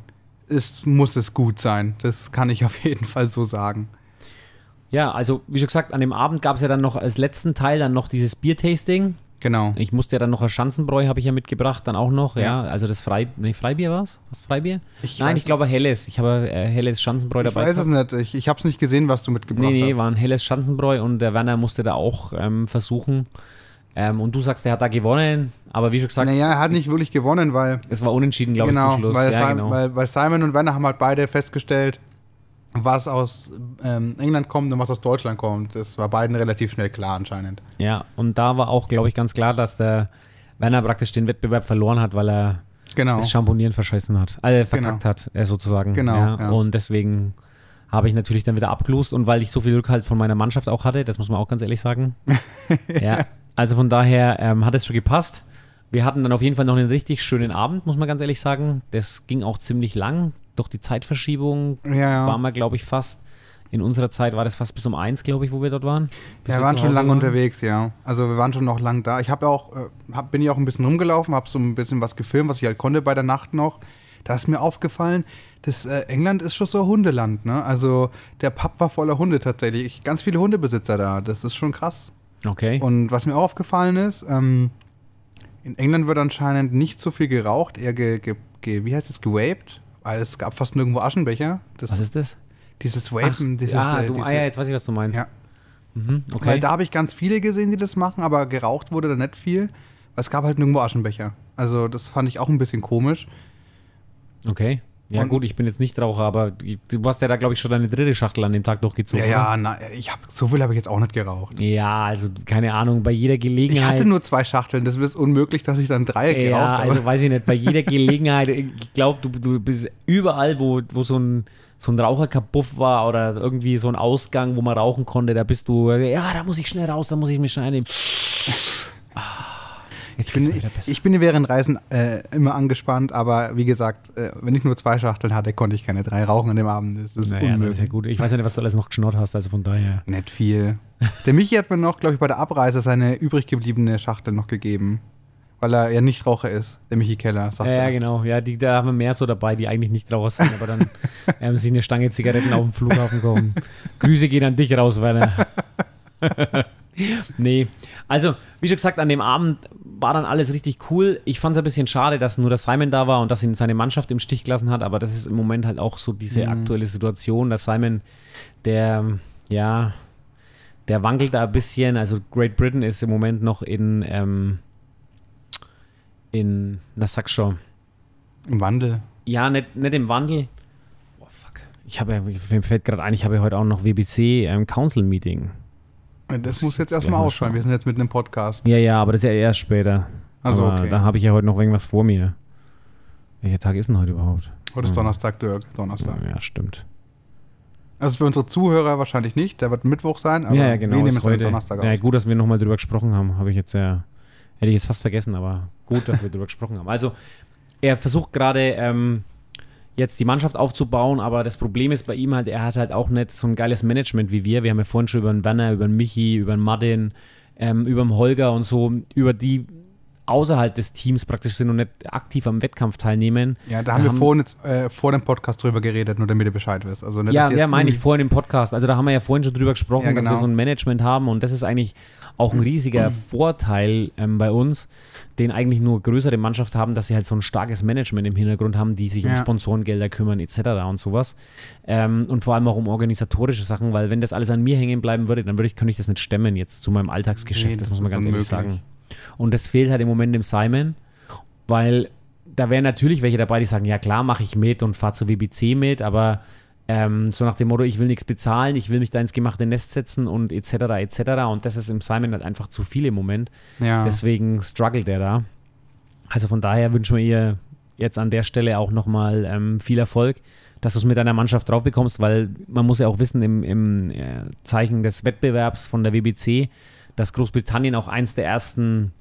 muss es gut sein. Das kann ich auf jeden Fall so sagen. Ja, also wie schon gesagt, an dem Abend gab es ja dann noch als letzten Teil dann noch dieses Biertasting. Genau. Ich musste ja dann noch ein Schanzenbräu, habe ich ja mitgebracht, dann auch noch, also das Freibier war es? Was, Freibier? Ich glaube helles. Ich habe helles Schanzenbräu dabei. Ich weiß es nicht, ich habe es nicht gesehen, was du mitgebracht hast. Nee, war ein helles Schanzenbräu und der Werner musste da auch versuchen. Und du sagst, der hat da gewonnen, aber wie schon gesagt... Naja, er hat nicht wirklich gewonnen, weil... Es war unentschieden, glaube ich, zum Schluss. Weil Simon und Werner haben halt beide festgestellt, was aus England kommt und was aus Deutschland kommt. Das war beiden relativ schnell klar anscheinend. Ja, und da war auch, glaube ich, ganz klar, dass der Werner praktisch den Wettbewerb verloren hat, weil er das Schamponieren verschissen hat. Verkackt hat, sozusagen. Genau. Ja. Und deswegen habe ich natürlich dann wieder abgelost. Und weil ich so viel Rückhalt von meiner Mannschaft auch hatte, das muss man auch ganz ehrlich sagen. Ja. Also von daher hat es schon gepasst. Wir hatten dann auf jeden Fall noch einen richtig schönen Abend, muss man ganz ehrlich sagen. Das ging auch ziemlich lang. Doch die Zeitverschiebung waren wir, glaube ich, fast. In unserer Zeit war das fast bis um 1, glaube ich, wo wir dort waren. Ja, wir waren schon lange unterwegs, ja. Also wir waren schon noch lang da. Ich bin ja auch ein bisschen rumgelaufen, habe so ein bisschen was gefilmt, was ich halt konnte bei der Nacht noch. Da ist mir aufgefallen, dass England ist schon so ein Hundeland, ne? Also der Pub war voller Hunde tatsächlich. Ganz viele Hundebesitzer da, das ist schon krass. Okay. Und was mir auch aufgefallen ist, in England wird anscheinend nicht so viel geraucht, eher gewaped. Weil es gab fast nirgendwo Aschenbecher. Was ist das? Dieses Vapen. Jetzt weiß ich, was du meinst. Ja. Mhm, okay. Weil da habe ich ganz viele gesehen, die das machen, aber geraucht wurde da nicht viel. Weil es gab halt nirgendwo Aschenbecher. Also das fand ich auch ein bisschen komisch. Okay. Ja gut, ich bin jetzt nicht Raucher, aber du hast ja da, glaube ich, schon deine dritte Schachtel an dem Tag durchgezogen. So viel habe ich jetzt auch nicht geraucht. Ja, also keine Ahnung, bei jeder Gelegenheit... Ich hatte nur 2 Schachteln, das ist unmöglich, dass ich dann 3 geraucht habe. Ja, also weiß ich nicht, bei jeder Gelegenheit, ich glaube, du bist überall, wo so ein Raucherkabuff war oder irgendwie so ein Ausgang, wo man rauchen konnte, da bist du, da muss ich schnell raus, da muss ich mich schnell einnehmen. Ich bin während Reisen immer angespannt, aber wie gesagt, wenn ich nur 2 Schachteln hatte, konnte ich keine 3 rauchen an dem Abend. Das ist unmöglich. Das ist ja gut. Ich weiß ja nicht, was du alles noch geschnurrt hast, also von daher. Nicht viel. Der Michi hat mir noch, glaube ich, bei der Abreise seine übrig gebliebene Schachtel noch gegeben, weil er ja Nichtraucher ist, der Michi Keller. Sagt ja, genau. Ja, da haben wir mehr so dabei, die eigentlich Nichtraucher sind, aber dann haben sie eine Stange Zigaretten auf dem Flughafen gekommen. Grüße gehen an dich raus, Werner. Nee, also wie schon gesagt, an dem Abend war dann alles richtig cool. Ich fand es ein bisschen schade, dass nur der Simon da war und dass ihn seine Mannschaft im Stich gelassen hat, aber das ist im Moment halt auch so diese aktuelle Situation, dass Simon, der wankelt da ein bisschen. Also Great Britain ist im Moment noch in na sag schon. Im Wandel. Ja, nicht im Wandel. Mir fällt gerade ein, ich habe ja heute auch noch WBC Council Meeting. Das muss jetzt erstmal ausschauen. Wir sind jetzt mit einem Podcast. Ja, ja, aber das ist ja erst später. Also okay. Da habe ich ja heute noch irgendwas vor mir. Welcher Tag ist denn heute überhaupt? Heute ist Donnerstag, Dirk. Donnerstag. Ja, stimmt. Also für unsere Zuhörer wahrscheinlich nicht. Der wird Mittwoch sein, aber ja, genau, wir nehmen jetzt heute Donnerstag auf. Ja, gut, dass wir nochmal drüber gesprochen haben. Hätte ich jetzt fast vergessen, aber gut, dass wir drüber gesprochen haben. Also er versucht gerade jetzt die Mannschaft aufzubauen, aber das Problem ist bei ihm halt, er hat halt auch nicht so ein geiles Management wie wir. Wir haben ja vorhin schon über den Werner, über den Michi, über den Martin, über den Holger und so, über die außerhalb des Teams praktisch sind und nicht aktiv am Wettkampf teilnehmen. Ja, da haben wir vorhin jetzt, vor dem Podcast drüber geredet, nur damit ihr Bescheid wisst. Also, ne, ja, meine ich, vorhin im Podcast. Also da haben wir ja vorhin schon drüber gesprochen, ja, genau, dass wir so ein Management haben und das ist eigentlich auch ein riesiger Vorteil bei uns, den eigentlich nur größere Mannschaften haben, dass sie halt so ein starkes Management im Hintergrund haben, die sich um Sponsorengelder kümmern etc. und sowas. Und vor allem auch um organisatorische Sachen, weil wenn das alles an mir hängen bleiben würde, dann könnte ich das nicht stemmen jetzt zu meinem Alltagsgeschäft, das muss man ganz ehrlich sagen. Und das fehlt halt im Moment dem Simon, weil da wären natürlich welche dabei, die sagen, ja klar, mache ich mit und fahre zur WBC mit, aber so nach dem Motto, ich will nichts bezahlen, ich will mich da ins gemachte Nest setzen und etc. etc. Und das ist im Simon halt einfach zu viel im Moment. Ja. Deswegen struggelt er da. Also von daher wünschen wir ihr jetzt an der Stelle auch nochmal viel Erfolg, dass du es mit deiner Mannschaft drauf bekommst, weil man muss ja auch wissen, im Zeichen des Wettbewerbs von der WBC, dass Großbritannien auch eins der ersten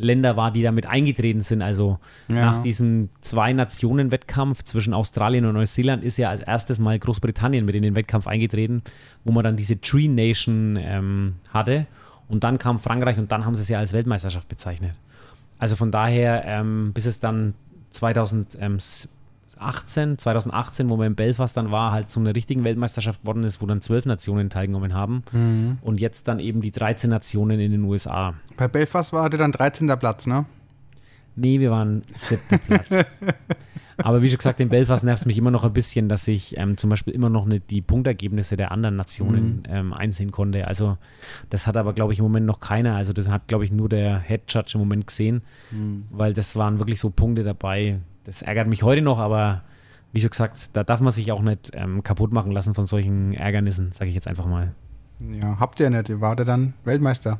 Länder war, die damit eingetreten sind. Also nach diesem Zwei-Nationen-Wettkampf zwischen Australien und Neuseeland ist ja als erstes Mal Großbritannien mit in den Wettkampf eingetreten, wo man dann diese Tree Nation hatte. Und dann kam Frankreich und dann haben sie es ja als Weltmeisterschaft bezeichnet. Also von daher, bis es dann 2018, wo man in Belfast dann war, halt zu einer richtigen Weltmeisterschaft worden ist, wo dann 12 Nationen teilgenommen haben und jetzt dann eben die 13 Nationen in den USA. Bei Belfast war der dann 13. Platz, ne? Nee, wir waren 7. Platz. Aber wie schon gesagt, in Belfast nervt mich immer noch ein bisschen, dass ich zum Beispiel immer noch nicht die Punktergebnisse der anderen Nationen einsehen konnte. Also das hat aber, glaube ich, im Moment noch keiner. Also das hat, glaube ich, nur der Head Judge im Moment gesehen, weil das waren wirklich so Punkte dabei. Das ärgert mich heute noch, aber wie schon gesagt, da darf man sich auch nicht kaputt machen lassen von solchen Ärgernissen, sage ich jetzt einfach mal. Ja, habt ihr nicht. Ihr wart ja dann Weltmeister.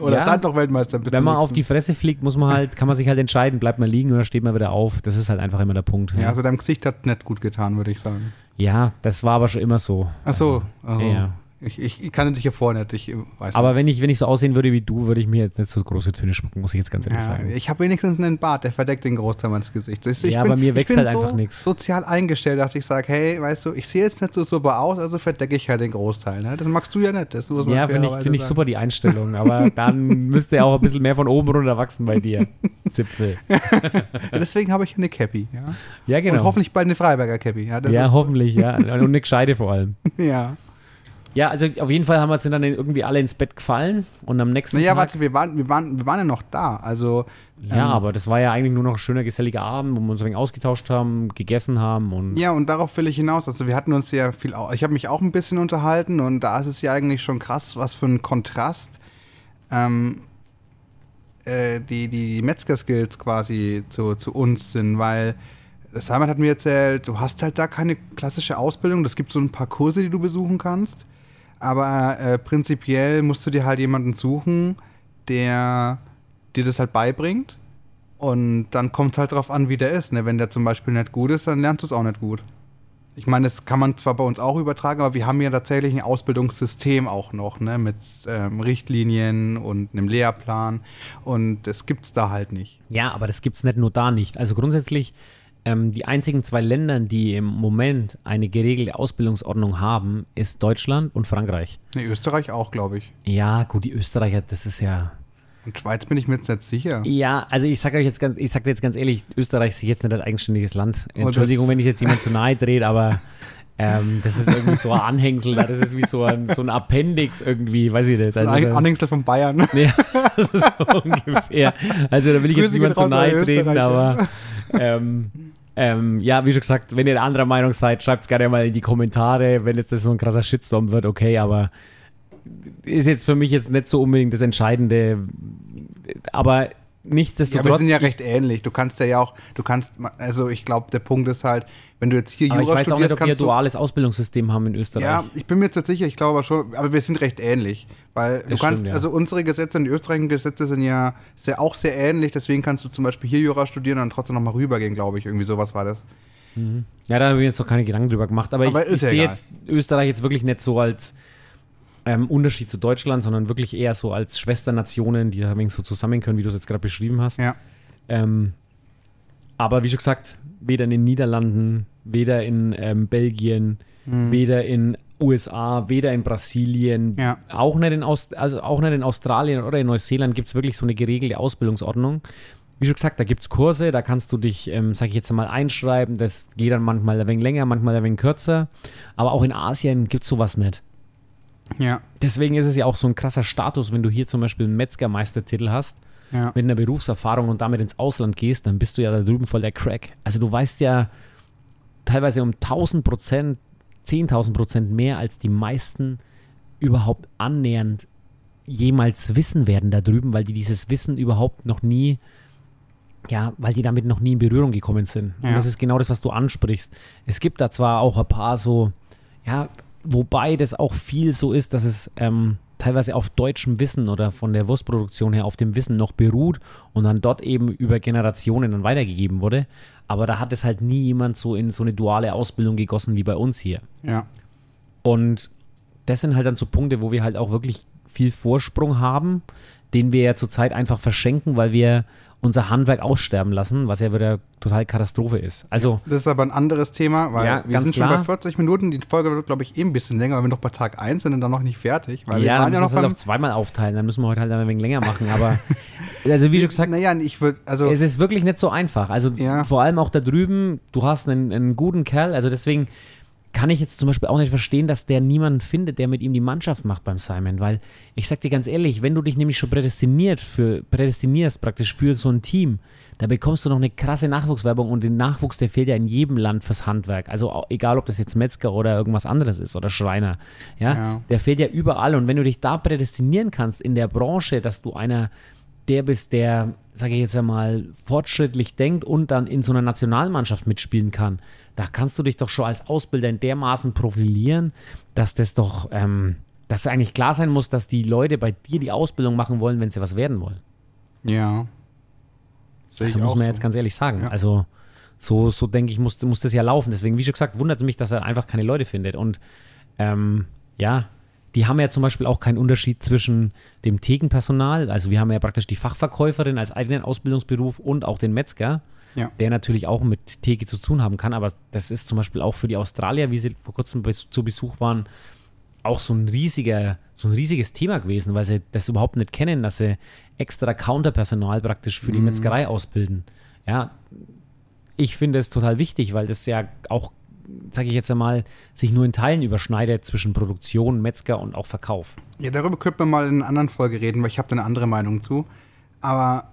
Oder seid noch Weltmeister. Wenn man auf die Fresse fliegt, kann man sich halt entscheiden, bleibt man liegen oder steht man wieder auf. Das ist halt einfach immer der Punkt. Ja, also deinem Gesicht hat es nicht gut getan, würde ich sagen. Ja, das war aber schon immer so. Ach so. Also, ja. Ich kann dich hier vorne nicht, ich weiß nicht. Aber wenn ich so aussehen würde wie du, würde ich mir jetzt nicht so große Töne spucken, muss ich jetzt ganz ehrlich sagen. Ich habe wenigstens einen Bart, der verdeckt den Großteil meines Gesichts. Bei mir wächst halt einfach nichts. Ich bin so sozial eingestellt, dass ich sage, hey, weißt du, ich sehe jetzt nicht so super aus, also verdecke ich halt den Großteil. Ne? Das magst du ja nicht. Das muss man finde ich super, die Einstellung. Aber dann müsste ja auch ein bisschen mehr von oben runter wachsen bei dir. Zipfel. Deswegen habe ich eine Cappy. Ja? Ja, genau. Und hoffentlich bald eine Freyberger Cappy. Ja, hoffentlich. Ja. Und eine gescheite vor allem. Ja. Ja, also auf jeden Fall sind dann irgendwie alle ins Bett gefallen und am nächsten Tag... Naja, warte, wir waren ja noch da, also... Ja, aber das war ja eigentlich nur noch ein schöner, geselliger Abend, wo wir uns ein wenig ausgetauscht haben, gegessen haben und... Ja, und darauf will ich hinaus, also wir hatten uns ja viel... Ich habe mich auch ein bisschen unterhalten und da ist es ja eigentlich schon krass, was für ein Kontrast die Metzger-Skills quasi zu uns sind, weil... Simon hat mir erzählt, du hast halt da keine klassische Ausbildung, das gibt so ein paar Kurse, die du besuchen kannst, aber prinzipiell musst du dir halt jemanden suchen, der dir das halt beibringt und dann kommt es halt drauf an, wie der ist, ne? Wenn der zum Beispiel nicht gut ist, dann lernst du es auch nicht gut. Ich meine, das kann man zwar bei uns auch übertragen, aber wir haben ja tatsächlich ein Ausbildungssystem auch noch, ne? Mit Richtlinien und einem Lehrplan und das gibt's da halt nicht. Ja, aber das gibt's nicht nur da nicht, also grundsätzlich die einzigen zwei Länder, die im Moment eine geregelte Ausbildungsordnung haben, ist Deutschland und Frankreich. Nee, Österreich auch, glaube ich. Ja, gut, die Österreicher, das ist ja... Und Schweiz bin ich mir jetzt nicht sicher. Ja, also ich sage jetzt ganz ehrlich, Österreich ist jetzt nicht als eigenständiges Land. Entschuldigung, wenn ich jetzt jemand zu nahe drehe, aber das ist irgendwie so ein Anhängsel, das ist wie so ein Appendix irgendwie, weiß ich nicht. Also ein Anhängsel von Bayern. Ja, das ist so ungefähr. Also da will ich jetzt niemand zu nahe treten, aber... ja, wie schon gesagt, wenn ihr anderer Meinung seid, schreibt es gerne mal in die Kommentare, wenn jetzt das so ein krasser Shitstorm wird, okay, aber ist jetzt für mich jetzt nicht so unbedingt das Entscheidende, aber Nichtsdestotrotz. Ja, aber die sind ja recht ähnlich. Du kannst ja auch, also ich glaube, der Punkt ist halt, wenn du jetzt hier Jura studierst, kannst du... Ich weiß auch nicht, ob wir ein duales Ausbildungssystem haben in Österreich. Ja, ich bin mir jetzt nicht sicher, ich glaube schon, aber wir sind recht ähnlich, weil das du kannst, stimmt, ja. Also unsere Gesetze und die österreichischen Gesetze sind ja auch sehr ähnlich, deswegen kannst du zum Beispiel hier Jura studieren und dann trotzdem nochmal rübergehen, glaube ich, irgendwie sowas war das. Mhm. Ja, da habe ich mir jetzt noch keine Gedanken drüber gemacht, aber ich sehe jetzt Österreich jetzt wirklich nicht so als... Unterschied zu Deutschland, sondern wirklich eher so als Schwesternationen, die da so zusammen können, wie du es jetzt gerade beschrieben hast. Ja. Aber wie schon gesagt, weder in den Niederlanden, weder in Belgien, weder in USA, weder in Brasilien, ja. auch nicht in Australien oder in Neuseeland gibt es wirklich so eine geregelte Ausbildungsordnung. Wie schon gesagt, da gibt es Kurse, da kannst du dich, sag ich jetzt mal, einschreiben. Das geht dann manchmal ein wenig länger, manchmal ein wenig kürzer. Aber auch in Asien gibt es sowas nicht. Ja. Deswegen ist es ja auch so ein krasser Status, wenn du hier zum Beispiel einen Metzgermeistertitel hast, ja. Mit einer Berufserfahrung und damit ins Ausland gehst, dann bist du ja da drüben voll der Crack. Also du weißt ja teilweise um 1000%, 10.000% mehr, als die meisten überhaupt annähernd jemals wissen werden da drüben, weil die dieses Wissen überhaupt noch nie, ja, weil die damit noch nie in Berührung gekommen sind. Ja. Und das ist genau das, was du ansprichst. Es gibt da zwar auch ein paar so, ja, wobei das auch viel so ist, dass es teilweise auf deutschem Wissen oder von der Wurstproduktion her auf dem Wissen noch beruht und dann dort eben über Generationen dann weitergegeben wurde. Aber da hat es halt nie jemand so in so eine duale Ausbildung gegossen wie bei uns hier. Ja. Und das sind halt dann so Punkte, wo wir halt auch wirklich viel Vorsprung haben, den wir ja zurzeit einfach verschenken, weil wir unser Handwerk aussterben lassen, was ja wieder total Katastrophe ist. Also, das ist aber ein anderes Thema, weil ja, wir sind schon bei 40 Minuten. Die Folge wird, glaube ich, ein bisschen länger, weil wir noch bei Tag 1 sind und dann noch nicht fertig. Weil ja, wir waren dann müssen wir halt auf zweimal aufteilen. Dann müssen wir heute halt ein wenig länger machen. Aber, also wie schon gesagt, es ist wirklich nicht so einfach. Also ja. Vor allem auch da drüben, du hast einen guten Kerl. Also deswegen kann ich jetzt zum Beispiel auch nicht verstehen, dass der niemanden findet, der mit ihm die Mannschaft macht beim Simon, weil ich sag dir ganz ehrlich, wenn du dich nämlich schon prädestinierst praktisch für so ein Team, da bekommst du noch eine krasse Nachwuchswerbung und den Nachwuchs, der fehlt ja in jedem Land fürs Handwerk, also egal, ob das jetzt Metzger oder irgendwas anderes ist oder Schreiner, ja. Der fehlt ja überall und wenn du dich da prädestinieren kannst in der Branche, dass du einer der bist, der, sage ich jetzt einmal, fortschrittlich denkt und dann in so einer Nationalmannschaft mitspielen kann, da kannst du dich doch schon als Ausbilder in dermaßen profilieren, dass das doch, dass eigentlich klar sein muss, dass die Leute bei dir die Ausbildung machen wollen, wenn sie was werden wollen. Ja. Also muss man so. Jetzt ganz ehrlich sagen. Ja. Also so denke ich, muss das ja laufen. Deswegen, wie schon gesagt, wundert es mich, dass er einfach keine Leute findet. Und ja, die haben ja zum Beispiel auch keinen Unterschied zwischen dem Thekenpersonal, also wir haben ja praktisch die Fachverkäuferin als eigenen Ausbildungsberuf und auch den Metzger, ja. Der natürlich auch mit Theke zu tun haben kann, aber das ist zum Beispiel auch für die Australier, wie sie vor kurzem zu Besuch waren, auch so ein riesiges Thema gewesen, weil sie das überhaupt nicht kennen, dass sie extra Counterpersonal praktisch für die Metzgerei ausbilden. Ja, ich finde es total wichtig, weil das ja auch, sage ich jetzt einmal, sich nur in Teilen überschneidet zwischen Produktion, Metzger und auch Verkauf. Ja, darüber könnten wir mal in einer anderen Folge reden, weil ich habe da eine andere Meinung zu. Aber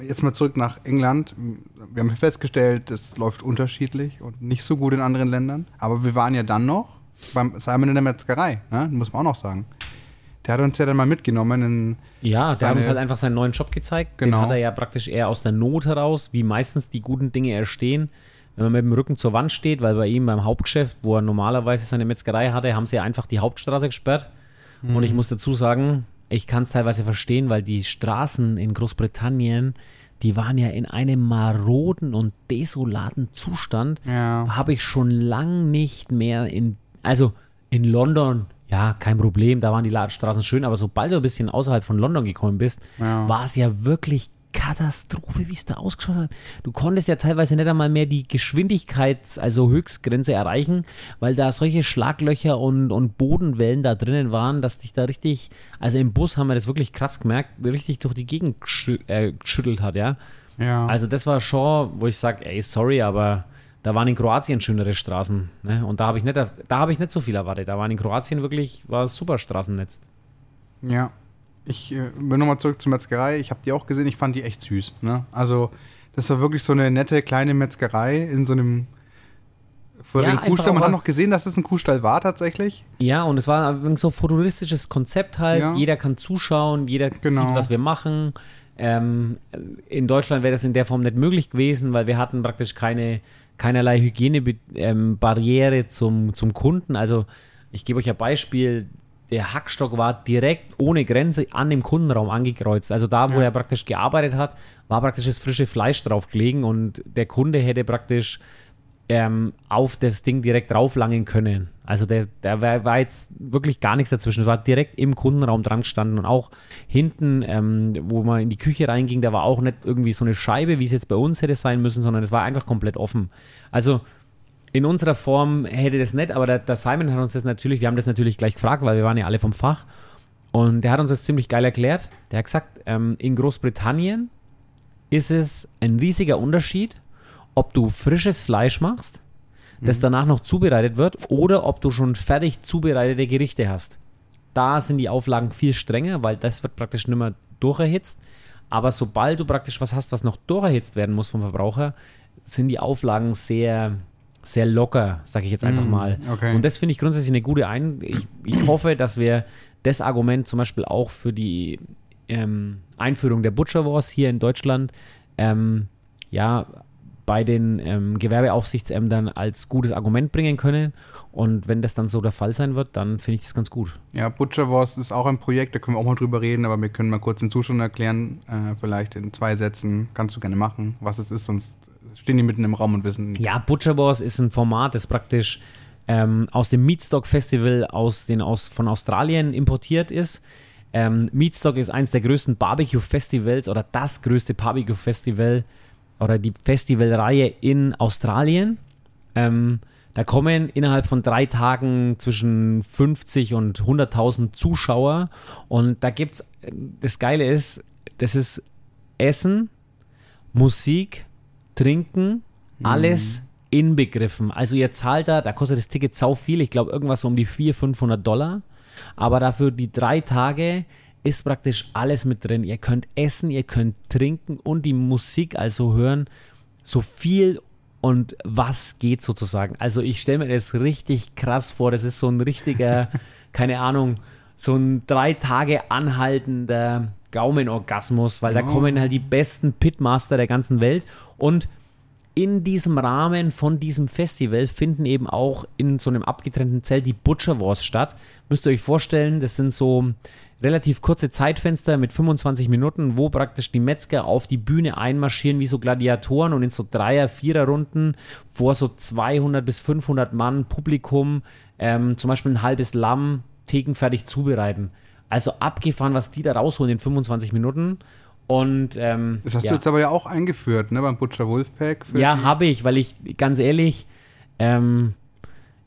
jetzt mal zurück nach England. Wir haben festgestellt, es läuft unterschiedlich und nicht so gut in anderen Ländern. Aber wir waren ja dann noch beim Simon in der Metzgerei, ne? Muss man auch noch sagen. Der hat uns ja dann mal mitgenommen. Der hat uns halt einfach seinen neuen Job gezeigt. Genau. Den hat er ja praktisch eher aus der Not heraus, wie meistens die guten Dinge entstehen. Wenn man mit dem Rücken zur Wand steht, weil bei ihm beim Hauptgeschäft, wo er normalerweise seine Metzgerei hatte, haben sie einfach die Hauptstraße gesperrt. Mhm. Und ich muss dazu sagen, ich kann es teilweise verstehen, weil die Straßen in Großbritannien, die waren ja in einem maroden und desolaten Zustand, ja. Habe ich schon lang nicht mehr in London, ja, kein Problem, da waren die Straßen schön, aber sobald du ein bisschen außerhalb von London gekommen bist, ja. War es ja wirklich Katastrophe, wie es da ausgeschaut hat. Du konntest ja teilweise nicht einmal mehr die Geschwindigkeits-, also Höchstgrenze erreichen, weil da solche Schlaglöcher und Bodenwellen da drinnen waren, dass dich da richtig, also im Bus haben wir das wirklich krass gemerkt, richtig durch die Gegend geschüttelt hat, ja. Ja. Also das war schon, wo ich sage, ey, sorry, aber da waren in Kroatien schönere Straßen, ne? Und da habe ich nicht so viel erwartet. Da waren in Kroatien wirklich, war super Straßennetz. Ja. Ich bin nochmal zurück zur Metzgerei. Ich habe die auch gesehen, ich fand die echt süß. Ne? Also das war wirklich so eine nette kleine Metzgerei in so einem vorigen Kuhstall. Man hat noch gesehen, dass es ein Kuhstall war tatsächlich. Ja, und es war so ein futuristisches Konzept halt. Ja. Jeder kann zuschauen, jeder sieht, was wir machen. In Deutschland wäre das in der Form nicht möglich gewesen, weil wir hatten praktisch keinerlei Hygienebarriere zum Kunden. Also ich gebe euch ein Beispiel, der Hackstock war direkt ohne Grenze an dem Kundenraum angekreuzt. Also da, wo er praktisch gearbeitet hat, war praktisch das frische Fleisch drauf gelegen und der Kunde hätte praktisch auf das Ding direkt drauflangen können. Also da war jetzt wirklich gar nichts dazwischen. Es war direkt im Kundenraum dran gestanden und auch hinten, wo man in die Küche reinging, da war auch nicht irgendwie so eine Scheibe, wie es jetzt bei uns hätte sein müssen, sondern es war einfach komplett offen. Also in unserer Form hätte das nicht, aber der Simon hat uns das natürlich, wir haben das natürlich gleich gefragt, weil wir waren ja alle vom Fach und der hat uns das ziemlich geil erklärt. Der hat gesagt, in Großbritannien ist es ein riesiger Unterschied, ob du frisches Fleisch machst, das danach noch zubereitet wird, oder ob du schon fertig zubereitete Gerichte hast. Da sind die Auflagen viel strenger, weil das wird praktisch nicht mehr durcherhitzt. Aber sobald du praktisch was hast, was noch durcherhitzt werden muss vom Verbraucher, sind die Auflagen sehr, sehr locker, sage ich jetzt einfach mal. Okay. Und das finde ich grundsätzlich eine gute Ich hoffe, dass wir das Argument zum Beispiel auch für die Einführung der Butcher Wars hier in Deutschland bei den Gewerbeaufsichtsämtern als gutes Argument bringen können. Und wenn das dann so der Fall sein wird, dann finde ich das ganz gut. Ja, Butcher Wars ist auch ein Projekt, da können wir auch mal drüber reden, aber wir können mal kurz den Zuschauern erklären, vielleicht in 2 Sätzen, kannst du gerne machen, was es ist, sonst stehen die mitten im Raum und wissen nicht. Ja, Butcher Wars ist ein Format, das praktisch aus dem Meatstock Festival von Australien importiert ist. Meatstock ist eins der größten Barbecue-Festivals oder das größte Barbecue-Festival oder die Festivalreihe in Australien. Da kommen innerhalb von 3 Tagen zwischen 50 und 100.000 Zuschauer. Und da gibt's, das Geile ist, das ist Essen, Musik, Trinken, alles inbegriffen. Also ihr zahlt da kostet das Ticket sau viel, ich glaube irgendwas so um die $400-500. Aber dafür die 3 Tage ist praktisch alles mit drin. Ihr könnt essen, ihr könnt trinken und die Musik also hören. So viel und was geht sozusagen. Also ich stelle mir das richtig krass vor. Das ist so ein richtiger, keine Ahnung, so ein 3 Tage anhaltender Gaumenorgasmus, weil da kommen halt die besten Pitmaster der ganzen Welt. Und in diesem Rahmen von diesem Festival finden eben auch in so einem abgetrennten Zelt die Butcher Wars statt. Müsst ihr euch vorstellen, das sind so relativ kurze Zeitfenster mit 25 Minuten, wo praktisch die Metzger auf die Bühne einmarschieren wie so Gladiatoren und in so 3er-4er-Runden vor so 200 bis 500 Mann Publikum zum Beispiel ein halbes Lamm thekenfertig zubereiten. Also abgefahren, was die da rausholen in 25 Minuten. Und, das hast du jetzt aber ja auch eingeführt, ne, beim Butcher Wolfpack. Ja, habe ich, weil ich, ganz ehrlich,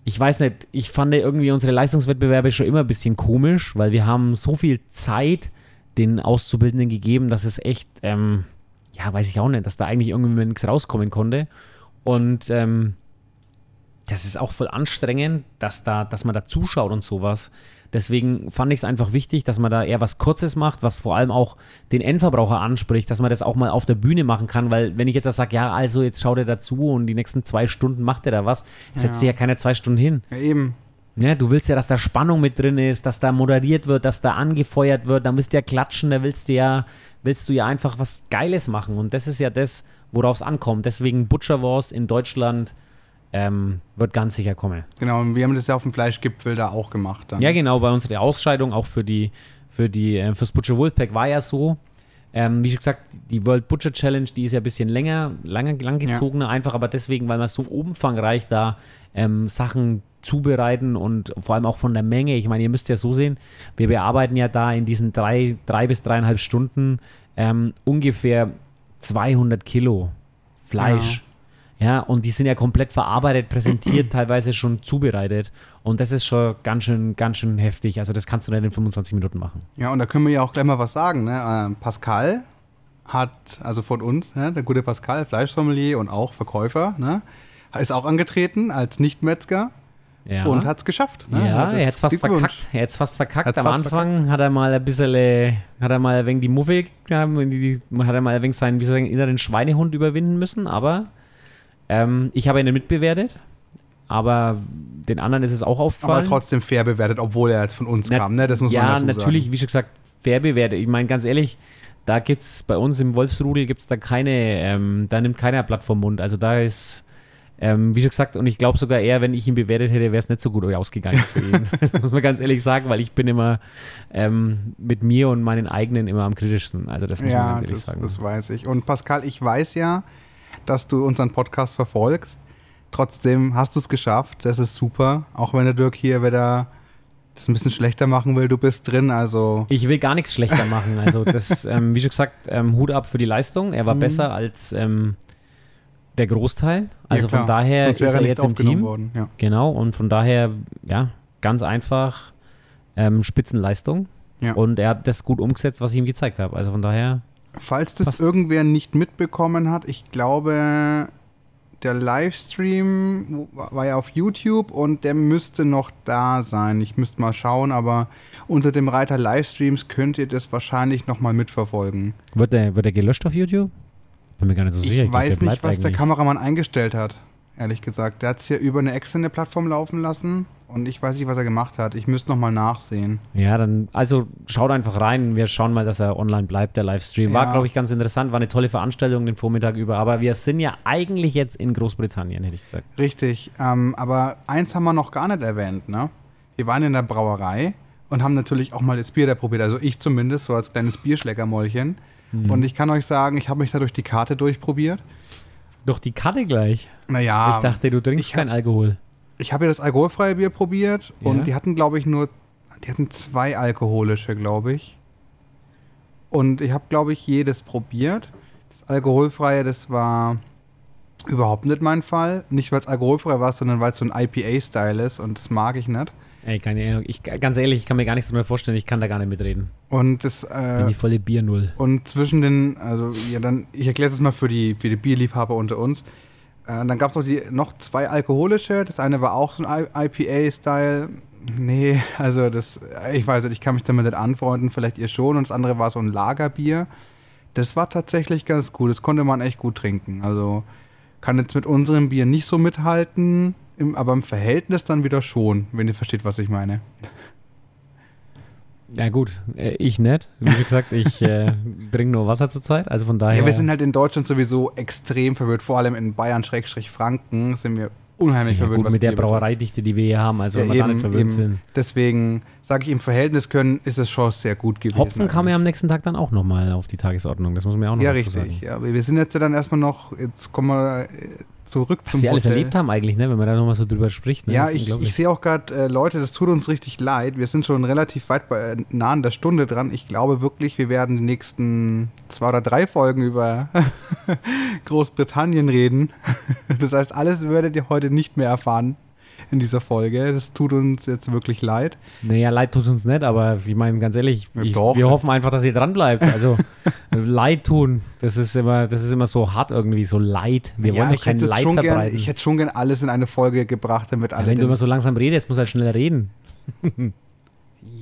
ich weiß nicht, ich fand irgendwie unsere Leistungswettbewerbe schon immer ein bisschen komisch, weil wir haben so viel Zeit den Auszubildenden gegeben, dass es echt, weiß ich auch nicht, dass da eigentlich irgendwie nichts rauskommen konnte. Und das ist auch voll anstrengend, dass man da zuschaut und sowas. Deswegen fand ich es einfach wichtig, dass man da eher was Kurzes macht, was vor allem auch den Endverbraucher anspricht, dass man das auch mal auf der Bühne machen kann, weil wenn ich jetzt das sage, ja, also jetzt schaut er dazu und die nächsten 2 Stunden macht er da was, setzt sich ja keine 2 Stunden hin. Ja, eben. Ja, du willst ja, dass da Spannung mit drin ist, dass da moderiert wird, dass da angefeuert wird, dann willst du ja klatschen, da willst du ja einfach was Geiles machen und das ist ja das, worauf es ankommt. Deswegen Butcher Wars in Deutschland wird ganz sicher kommen. Genau, und wir haben das ja auf dem Fleischgipfel da auch gemacht. Dann. Ja genau, bei uns die Ausscheidung auch fürs Butcher Wolfpack war ja so, wie schon gesagt, die World Butcher Challenge, die ist ja ein bisschen langgezogener einfach, aber deswegen, weil man so umfangreich da Sachen zubereiten und vor allem auch von der Menge, ich meine, ihr müsst ja so sehen, wir bearbeiten ja da in diesen 3 bis 3,5 Stunden ungefähr 200 Kilo Fleisch. Ja. Ja, und die sind ja komplett verarbeitet, präsentiert, teilweise schon zubereitet. Und das ist schon ganz schön heftig. Also das kannst du dann in 25 Minuten machen. Ja, und da können wir ja auch gleich mal was sagen. Ne? Pascal hat, also von uns, ne, der gute Pascal, Fleischsommelier und auch Verkäufer, ne, ist auch angetreten als Nicht-Metzger und hat es geschafft. Ne? Ja, er hat es fast verkackt. Am Anfang hat er mal ein wenig seinen inneren Schweinehund überwinden müssen, aber ich habe ihn mitbewertet, aber den anderen ist es auch aufgefallen. Aber trotzdem fair bewertet, obwohl er jetzt von uns kam, ne? Das muss man dazu sagen. Ja, natürlich, wie schon gesagt, fair bewertet. Ich meine, ganz ehrlich, Da gibt es bei uns im Wolfsrudel gibt es da keine, da nimmt keiner Blatt vom Mund. Also da ist, wie schon gesagt, und ich glaube sogar eher, wenn ich ihn bewertet hätte, wäre es nicht so gut ausgegangen für ihn. Das muss man ganz ehrlich sagen, weil ich bin immer mit mir und meinen eigenen immer am kritischsten. Also das muss man ganz ehrlich sagen. Ja, das weiß ich. Und Pascal, ich weiß ja, dass du unseren Podcast verfolgst. Trotzdem hast du es geschafft. Das ist super. Auch wenn der Dirk hier wieder das ein bisschen schlechter machen will, du bist drin, also... Ich will gar nichts schlechter machen, also das, wie schon gesagt, Hut ab für die Leistung, er war besser als der Großteil, also ja, von daher ist er jetzt im Team, worden, ja. Genau, und von daher, ja, ganz einfach Spitzenleistung und er hat das gut umgesetzt, was ich ihm gezeigt habe, also von daher... Falls das passt. Irgendwer nicht mitbekommen hat, ich glaube... Der Livestream war ja auf YouTube und der müsste noch da sein. Ich müsste mal schauen, aber unter dem Reiter Livestreams könnt ihr das wahrscheinlich nochmal mitverfolgen. Wird der gelöscht auf YouTube? Bin mir gar nicht so sicher. Ich weiß nicht, was der Kameramann eingestellt hat, ehrlich gesagt. Der hat es hier über eine externe Plattform laufen lassen und ich weiß nicht, was er gemacht hat. Ich müsste nochmal nachsehen. Ja, dann, also schaut einfach rein. Wir schauen mal, dass er online bleibt, der Livestream. War, glaube ich, ganz interessant. War eine tolle Veranstaltung den Vormittag über. Aber wir sind ja eigentlich jetzt in Großbritannien, hätte ich gesagt. Richtig. Aber eins haben wir noch gar nicht erwähnt, ne? Wir waren in der Brauerei und haben natürlich auch mal das Bier da probiert. Also ich zumindest, so als kleines Bierschleckermäulchen. Mhm. Und ich kann euch sagen, ich habe mich da durch die Karte durchprobiert. Doch die Karte gleich? Naja. Ich dachte, du trinkst kein Alkohol. Ich habe ja das alkoholfreie Bier probiert und die hatten, glaube ich, die hatten 2 alkoholische, glaube ich. Und ich habe, glaube ich, jedes probiert. Das alkoholfreie, das war überhaupt nicht mein Fall. Nicht, weil es alkoholfrei war, sondern weil es so ein IPA-Style ist und das mag ich nicht. Ey, keine Ahnung. Ganz ehrlich, ich kann mir gar nichts mehr vorstellen. Ich kann da gar nicht mitreden. Und das... bin die volle Biernull. Und zwischen den... Also, ja, dann... Ich erkläre es mal für die Bierliebhaber unter uns. Dann gab es noch 2 alkoholische. Das eine war auch so ein IPA-Style. Nee, also das... Ich weiß nicht, ich kann mich damit nicht anfreunden. Vielleicht ihr schon. Und das andere war so ein Lagerbier. Das war tatsächlich ganz gut. Das konnte man echt gut trinken. Also, kann jetzt mit unserem Bier nicht so mithalten... aber im Verhältnis dann wieder schon, wenn ihr versteht, was ich meine. Ja gut, ich nicht. Wie gesagt, ich trinke nur Wasser zurzeit, also von daher... Ja, wir sind halt in Deutschland sowieso extrem verwirrt, vor allem in Bayern-Franken sind wir unheimlich verwirrt. Gut, was mit der Brauereidichte, die wir hier haben, also wenn wir da nicht verwirrt sind. Deswegen sage ich, im Verhältnis können, ist es schon sehr gut gewesen. Hopfen kam ja am nächsten Tag dann auch nochmal auf die Tagesordnung, das muss man ja auch noch dazu sagen. Ja, richtig. Ja, wir sind jetzt ja dann erstmal noch, jetzt kommen wir... zurück zum Hotel. Was wir alles erlebt haben eigentlich, ne? Wenn man da nochmal so drüber spricht. Ne? Ja, ich sehe auch gerade, Leute, das tut uns richtig leid. Wir sind schon relativ weit nah an der Stunde dran. Ich glaube wirklich, wir werden die nächsten 2 oder 3 Folgen über Großbritannien reden. Das heißt, alles werdet ihr heute nicht mehr erfahren in dieser Folge. Das tut uns jetzt wirklich leid. Naja, leid tut uns nicht, aber ich meine, ganz ehrlich, wir hoffen einfach, dass ihr dran bleibt. Also leid tun, das ist immer so hart irgendwie, so leid. Wir wollen doch kein Leid verbreiten. Ich hätte schon gern alles in eine Folge gebracht, damit alle... Ja, wenn du immer so langsam redest, musst du halt schneller reden.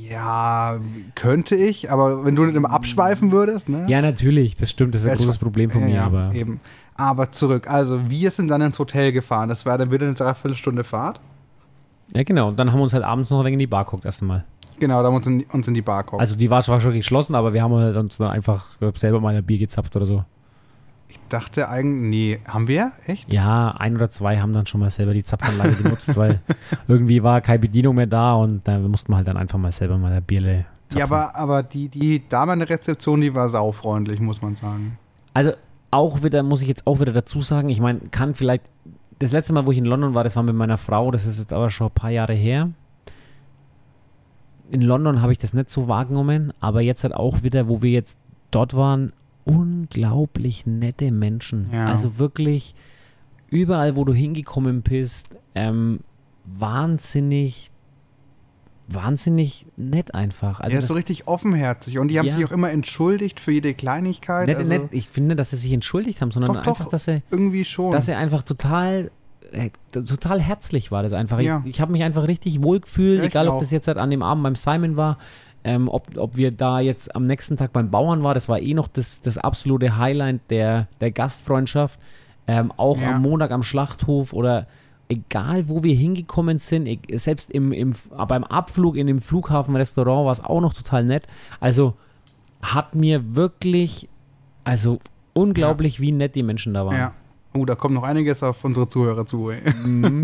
Ja, könnte ich, aber wenn du nicht immer abschweifen würdest, ne? Ja, natürlich, das stimmt, das ist ein großes Problem von mir, aber... Eben. Aber zurück, also wir sind dann ins Hotel gefahren, das war dann wieder eine 3/4 Stunde Fahrt. Ja genau, und dann haben wir uns halt abends noch ein wenig in die Bar geguckt erst einmal. Genau, da haben wir uns in die Bar geguckt. Also die war zwar schon geschlossen, aber wir haben uns dann einfach selber mal ein Bier gezapft oder so. Ich dachte eigentlich, nee, haben wir? Echt? Ja, 1 oder 2 haben dann schon mal selber die Zapfanlage genutzt, weil irgendwie war keine Bedienung mehr da und da mussten wir halt dann einfach mal selber mal ein Bierle zapfen. Ja, aber die Dame in der Rezeption, die war saufreundlich, muss man sagen. Also... Auch wieder, muss ich jetzt auch wieder dazu sagen, ich meine, kann vielleicht, das letzte Mal, wo ich in London war, das war mit meiner Frau, das ist jetzt aber schon ein paar Jahre her. In London habe ich das nicht so wahrgenommen, aber jetzt halt auch wieder, wo wir jetzt dort waren, unglaublich nette Menschen. Ja. Also wirklich, überall, wo du hingekommen bist, wahnsinnig nett einfach. Also ist so richtig offenherzig und die haben sich auch immer entschuldigt für jede Kleinigkeit. Nett, also nett. Ich finde, dass sie sich entschuldigt haben, sondern doch, einfach, dass sie irgendwie schon. Dass sie einfach total herzlich war das einfach. Ja. Ich habe mich einfach richtig wohl gefühlt, egal ob das jetzt halt an dem Abend beim Simon war, ob wir da jetzt am nächsten Tag beim Bauern war, das war eh noch das absolute Highlight der Gastfreundschaft. Auch am Montag am Schlachthof oder egal, wo wir hingekommen sind, selbst beim Abflug in dem Flughafenrestaurant war es auch noch total nett. Also hat mir wirklich, also unglaublich, wie nett die Menschen da waren. Ja. Oh, da kommt noch einiges auf unsere Zuhörer zu. Ey.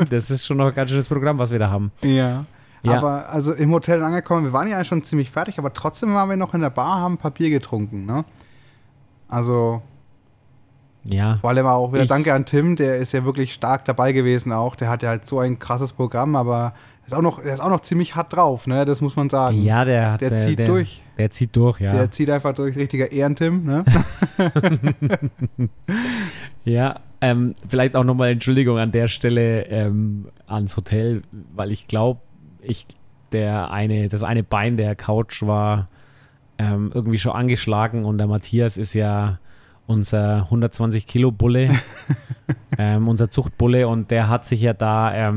Das ist schon noch ein ganz schönes Programm, was wir da haben. Ja. Ja. Aber also im Hotel angekommen, wir waren ja schon ziemlich fertig, aber trotzdem waren wir noch in der Bar, haben ein paar Bier getrunken, ne? Also ja. Vor allem auch wieder danke an Tim, der ist ja wirklich stark dabei gewesen auch. Der hat ja halt so ein krasses Programm, aber der ist auch noch ziemlich hart drauf, ne? Das muss man sagen. Ja, der zieht durch. Der zieht durch, ja. Der zieht einfach durch, richtiger Ehrentim, ne? Ja. Vielleicht auch nochmal Entschuldigung an der Stelle ans Hotel, weil ich glaube, das eine Bein der Couch war irgendwie schon angeschlagen und der Matthias ist ja unser 120 Kilo Bulle, unser Zuchtbulle, und der hat sich ja da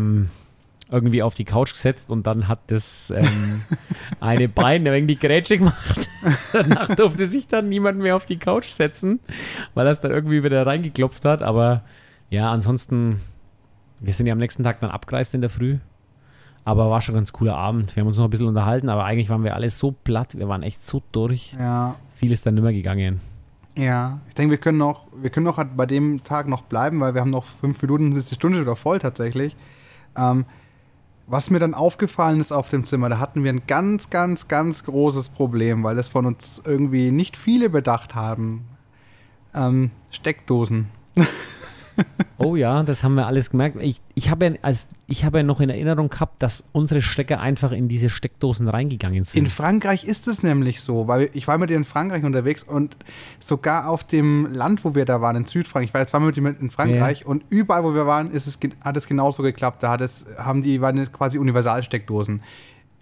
irgendwie auf die Couch gesetzt und dann hat das eine Bein irgendwie Grätsche gemacht. Danach durfte sich dann niemand mehr auf die Couch setzen, weil er es dann irgendwie wieder reingeklopft hat. Aber ja, ansonsten, wir sind ja am nächsten Tag dann abgereist in der Früh. Aber war schon ein ganz cooler Abend. Wir haben uns noch ein bisschen unterhalten, aber eigentlich waren wir alle so platt. Wir waren echt so durch. Ja. Viel ist dann nicht mehr gegangen. Ja, ich denke, wir können noch bei dem Tag noch bleiben, weil wir haben noch 5 Minuten, ist die Stunde wieder voll tatsächlich. Was mir dann aufgefallen ist auf dem Zimmer, da hatten wir ein ganz, ganz, ganz großes Problem, weil das von uns irgendwie nicht viele bedacht haben. Steckdosen. Oh ja, das haben wir alles gemerkt. Ich habe ja noch in Erinnerung gehabt, dass unsere Stecker einfach in diese Steckdosen reingegangen sind. In Frankreich ist es nämlich so, weil ich war mit dir in Frankreich unterwegs und sogar auf dem Land, wo wir da waren, in Südfrankreich, ich war jetzt mit dir in Frankreich und überall, wo wir waren, hat es genauso geklappt. Da waren quasi Universalsteckdosen.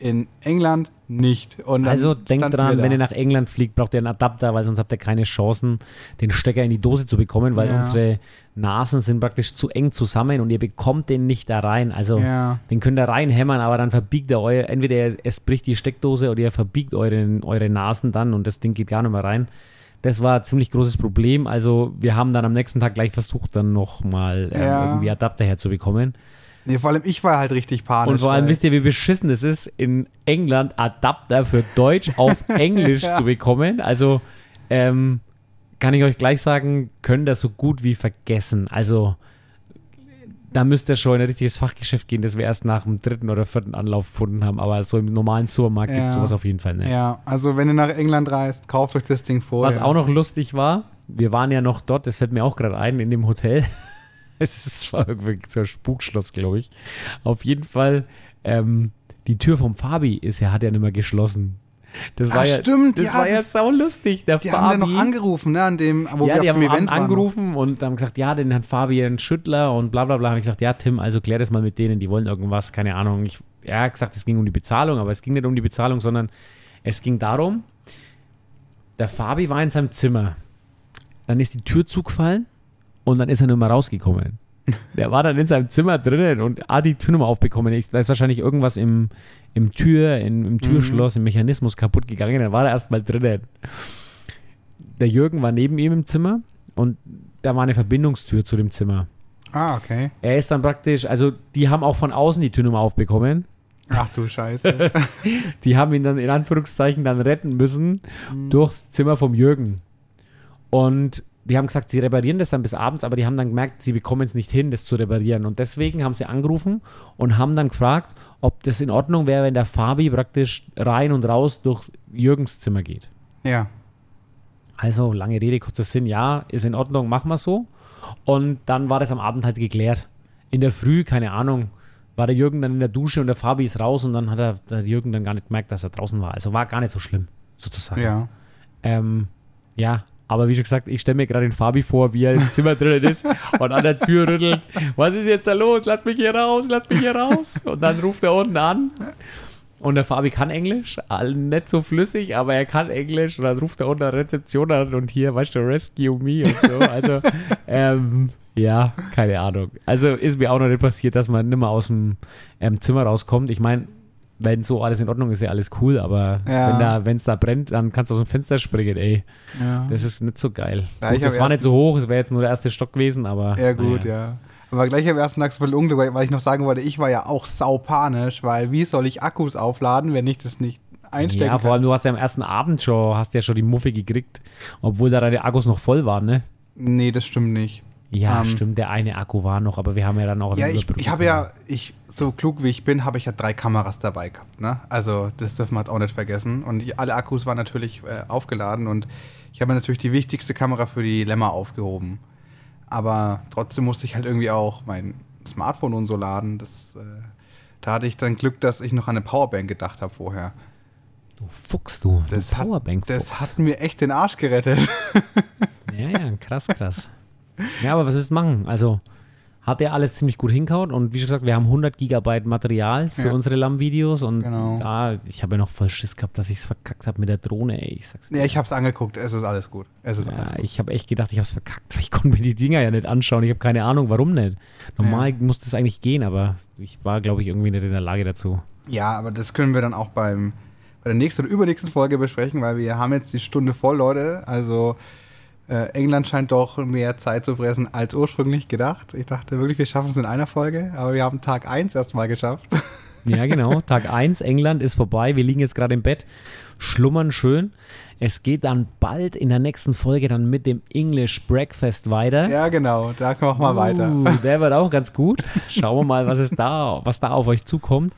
In England nicht. Und also denkt dran, wenn ihr nach England fliegt, braucht ihr einen Adapter, weil sonst habt ihr keine Chancen, den Stecker in die Dose zu bekommen, weil unsere Nasen sind praktisch zu eng zusammen und ihr bekommt den nicht da rein. Also den könnt ihr reinhämmern, aber dann verbiegt ihr entweder es bricht die Steckdose oder ihr verbiegt eure Nasen dann und das Ding geht gar nicht mehr rein. Das war ein ziemlich großes Problem. Also wir haben dann am nächsten Tag gleich versucht, dann nochmal irgendwie Adapter herzubekommen. Nee, vor allem ich war halt richtig panisch. Und vor allem wisst ihr, wie beschissen es ist, in England Adapter für Deutsch auf Englisch zu bekommen. Also kann ich euch gleich sagen, können das so gut wie vergessen. Also da müsst ihr schon in ein richtiges Fachgeschäft gehen, das wir erst nach dem 3. oder 4. Anlauf gefunden haben. Aber so im normalen Supermarkt gibt es sowas auf jeden Fall nicht. Ja, also wenn ihr nach England reist, kauft euch das Ding vor. Was auch noch lustig war, wir waren ja noch dort, das fällt mir auch gerade ein, in dem Hotel. Es war irgendwie so ein Spukschloss, glaube ich. Auf jeden Fall, die Tür vom Fabi hat ja nicht mehr geschlossen. Das war das war ja saulustig. Der Fabi haben ja noch angerufen, ne, an dem, wo wir auf dem Event waren. Ja, die haben angerufen und haben gesagt, ja, den hat Fabi einen Schüttler und bla bla bla. Habe ich gesagt, ja, Tim, also klär das mal mit denen, die wollen irgendwas, keine Ahnung. Er hat gesagt, es ging um die Bezahlung, aber es ging nicht um die Bezahlung, sondern es ging darum, der Fabi war in seinem Zimmer. Dann ist die Tür zugefallen. Und dann ist er nicht mehr rausgekommen. Der war dann in seinem Zimmer drinnen und hat die Tür nicht mehr aufbekommen. Da ist wahrscheinlich irgendwas im Türschloss, im Mechanismus kaputt gegangen. Dann war er erstmal drinnen. Der Jürgen war neben ihm im Zimmer und da war eine Verbindungstür zu dem Zimmer. Ah, okay. Er ist dann praktisch, also die haben auch von außen die Tür nicht mehr aufbekommen. Ach du Scheiße. Die haben ihn dann in Anführungszeichen dann retten müssen durchs Zimmer vom Jürgen. Und die haben gesagt, sie reparieren das dann bis abends, aber die haben dann gemerkt, sie bekommen es nicht hin, das zu reparieren. Und deswegen haben sie angerufen und haben dann gefragt, ob das in Ordnung wäre, wenn der Fabi praktisch rein und raus durch Jürgens Zimmer geht. Ja. Also, lange Rede, kurzer Sinn, ja, ist in Ordnung, machen wir so. Und dann war das am Abend halt geklärt. In der Früh, keine Ahnung, war der Jürgen dann in der Dusche und der Fabi ist raus und dann hat der Jürgen dann gar nicht gemerkt, dass er draußen war. Also war gar nicht so schlimm, sozusagen. Ja. Aber wie schon gesagt, ich stelle mir gerade den Fabi vor, wie er im Zimmer drinnen ist und an der Tür rüttelt. Was ist jetzt da los? Lass mich hier raus, lass mich hier raus. Und dann ruft er unten an. Und der Fabi kann Englisch, nicht so flüssig, aber er kann Englisch. Und dann ruft er unten an der Rezeption an und hier, weißt du, rescue me und so. Also, keine Ahnung. Also ist mir auch noch nicht passiert, dass man nicht mehr aus dem Zimmer rauskommt. Ich meine, wenn so alles in Ordnung ist, ja alles cool, aber wenn es da brennt, dann kannst du aus dem Fenster springen, ey. Ja. Das ist nicht so geil. Ja, gut, das war nicht so hoch, es wäre jetzt nur der erste Stock gewesen, aber... Ja gut, ja. Aber gleich am ersten Tag so viel Unglück, weil ich noch sagen wollte, ich war ja auch saupanisch, weil wie soll ich Akkus aufladen, wenn ich das nicht einstecken kann. Ja, vor allem, du hast ja am ersten Abend schon, hast ja schon die Muffe gekriegt, obwohl da deine Akkus noch voll waren, ne? Nee, das stimmt nicht. Ja, stimmt, der eine Akku war noch, aber wir haben ja dann auch... Ja, ich habe so klug wie ich bin, habe ich ja 3 Kameras dabei gehabt, ne? Also, das dürfen wir jetzt auch nicht vergessen. Und alle Akkus waren natürlich aufgeladen und ich habe natürlich die wichtigste Kamera für die Lämmer aufgehoben. Aber trotzdem musste ich halt irgendwie auch mein Smartphone und so laden. Da hatte ich dann Glück, dass ich noch an eine Powerbank gedacht habe vorher. Du Fuchs, du. Das hat mir echt den Arsch gerettet. Ja, krass. Ja, aber was willst du machen? Also hat er alles ziemlich gut hingehauen und wie schon gesagt, wir haben 100 Gigabyte Material für unsere Lamm-Videos und ich habe ja noch voll Schiss gehabt, dass ich es verkackt habe mit der Drohne, ey. Ich sag's dir. Ja, ich habe es angeguckt, es ist alles gut. Ich habe echt gedacht, ich habe es verkackt, weil ich konnte mir die Dinger ja nicht anschauen. Ich habe keine Ahnung, warum nicht. Normal muss das eigentlich gehen, aber ich war, glaube ich, irgendwie nicht in der Lage dazu. Ja, aber das können wir dann auch bei der nächsten oder übernächsten Folge besprechen, weil wir haben jetzt die Stunde voll, Leute, also... England scheint doch mehr Zeit zu fressen als ursprünglich gedacht. Ich dachte wirklich, wir schaffen es in einer Folge, aber wir haben Tag 1 erstmal geschafft. Ja, genau. Tag 1, England ist vorbei. Wir liegen jetzt gerade im Bett, schlummern schön. Es geht dann bald in der nächsten Folge dann mit dem English Breakfast weiter. Ja, genau. Da machen wir weiter. Der wird auch ganz gut. Schauen wir mal, was da auf euch zukommt.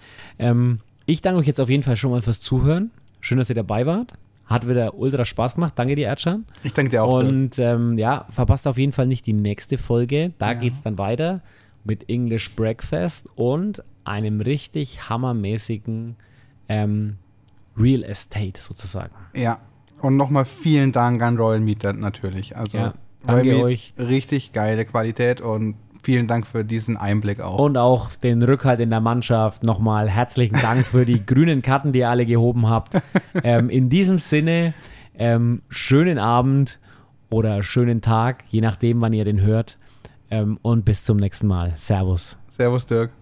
Ich danke euch jetzt auf jeden Fall schon mal fürs Zuhören. Schön, dass ihr dabei wart. Hat wieder ultra Spaß gemacht. Danke dir, Ercan. Ich danke dir auch. Und verpasst auf jeden Fall nicht die nächste Folge. Da geht's dann weiter mit English Breakfast und einem richtig hammermäßigen Real Estate sozusagen. Ja, und nochmal vielen Dank an Royal Meat natürlich. Also danke euch. Richtig geile Qualität und vielen Dank für diesen Einblick auch. Und auch den Rückhalt in der Mannschaft. Nochmal herzlichen Dank für die grünen Karten, die ihr alle gehoben habt. In diesem Sinne, schönen Abend oder schönen Tag, je nachdem, wann ihr den hört. Und bis zum nächsten Mal. Servus. Servus, Dirk.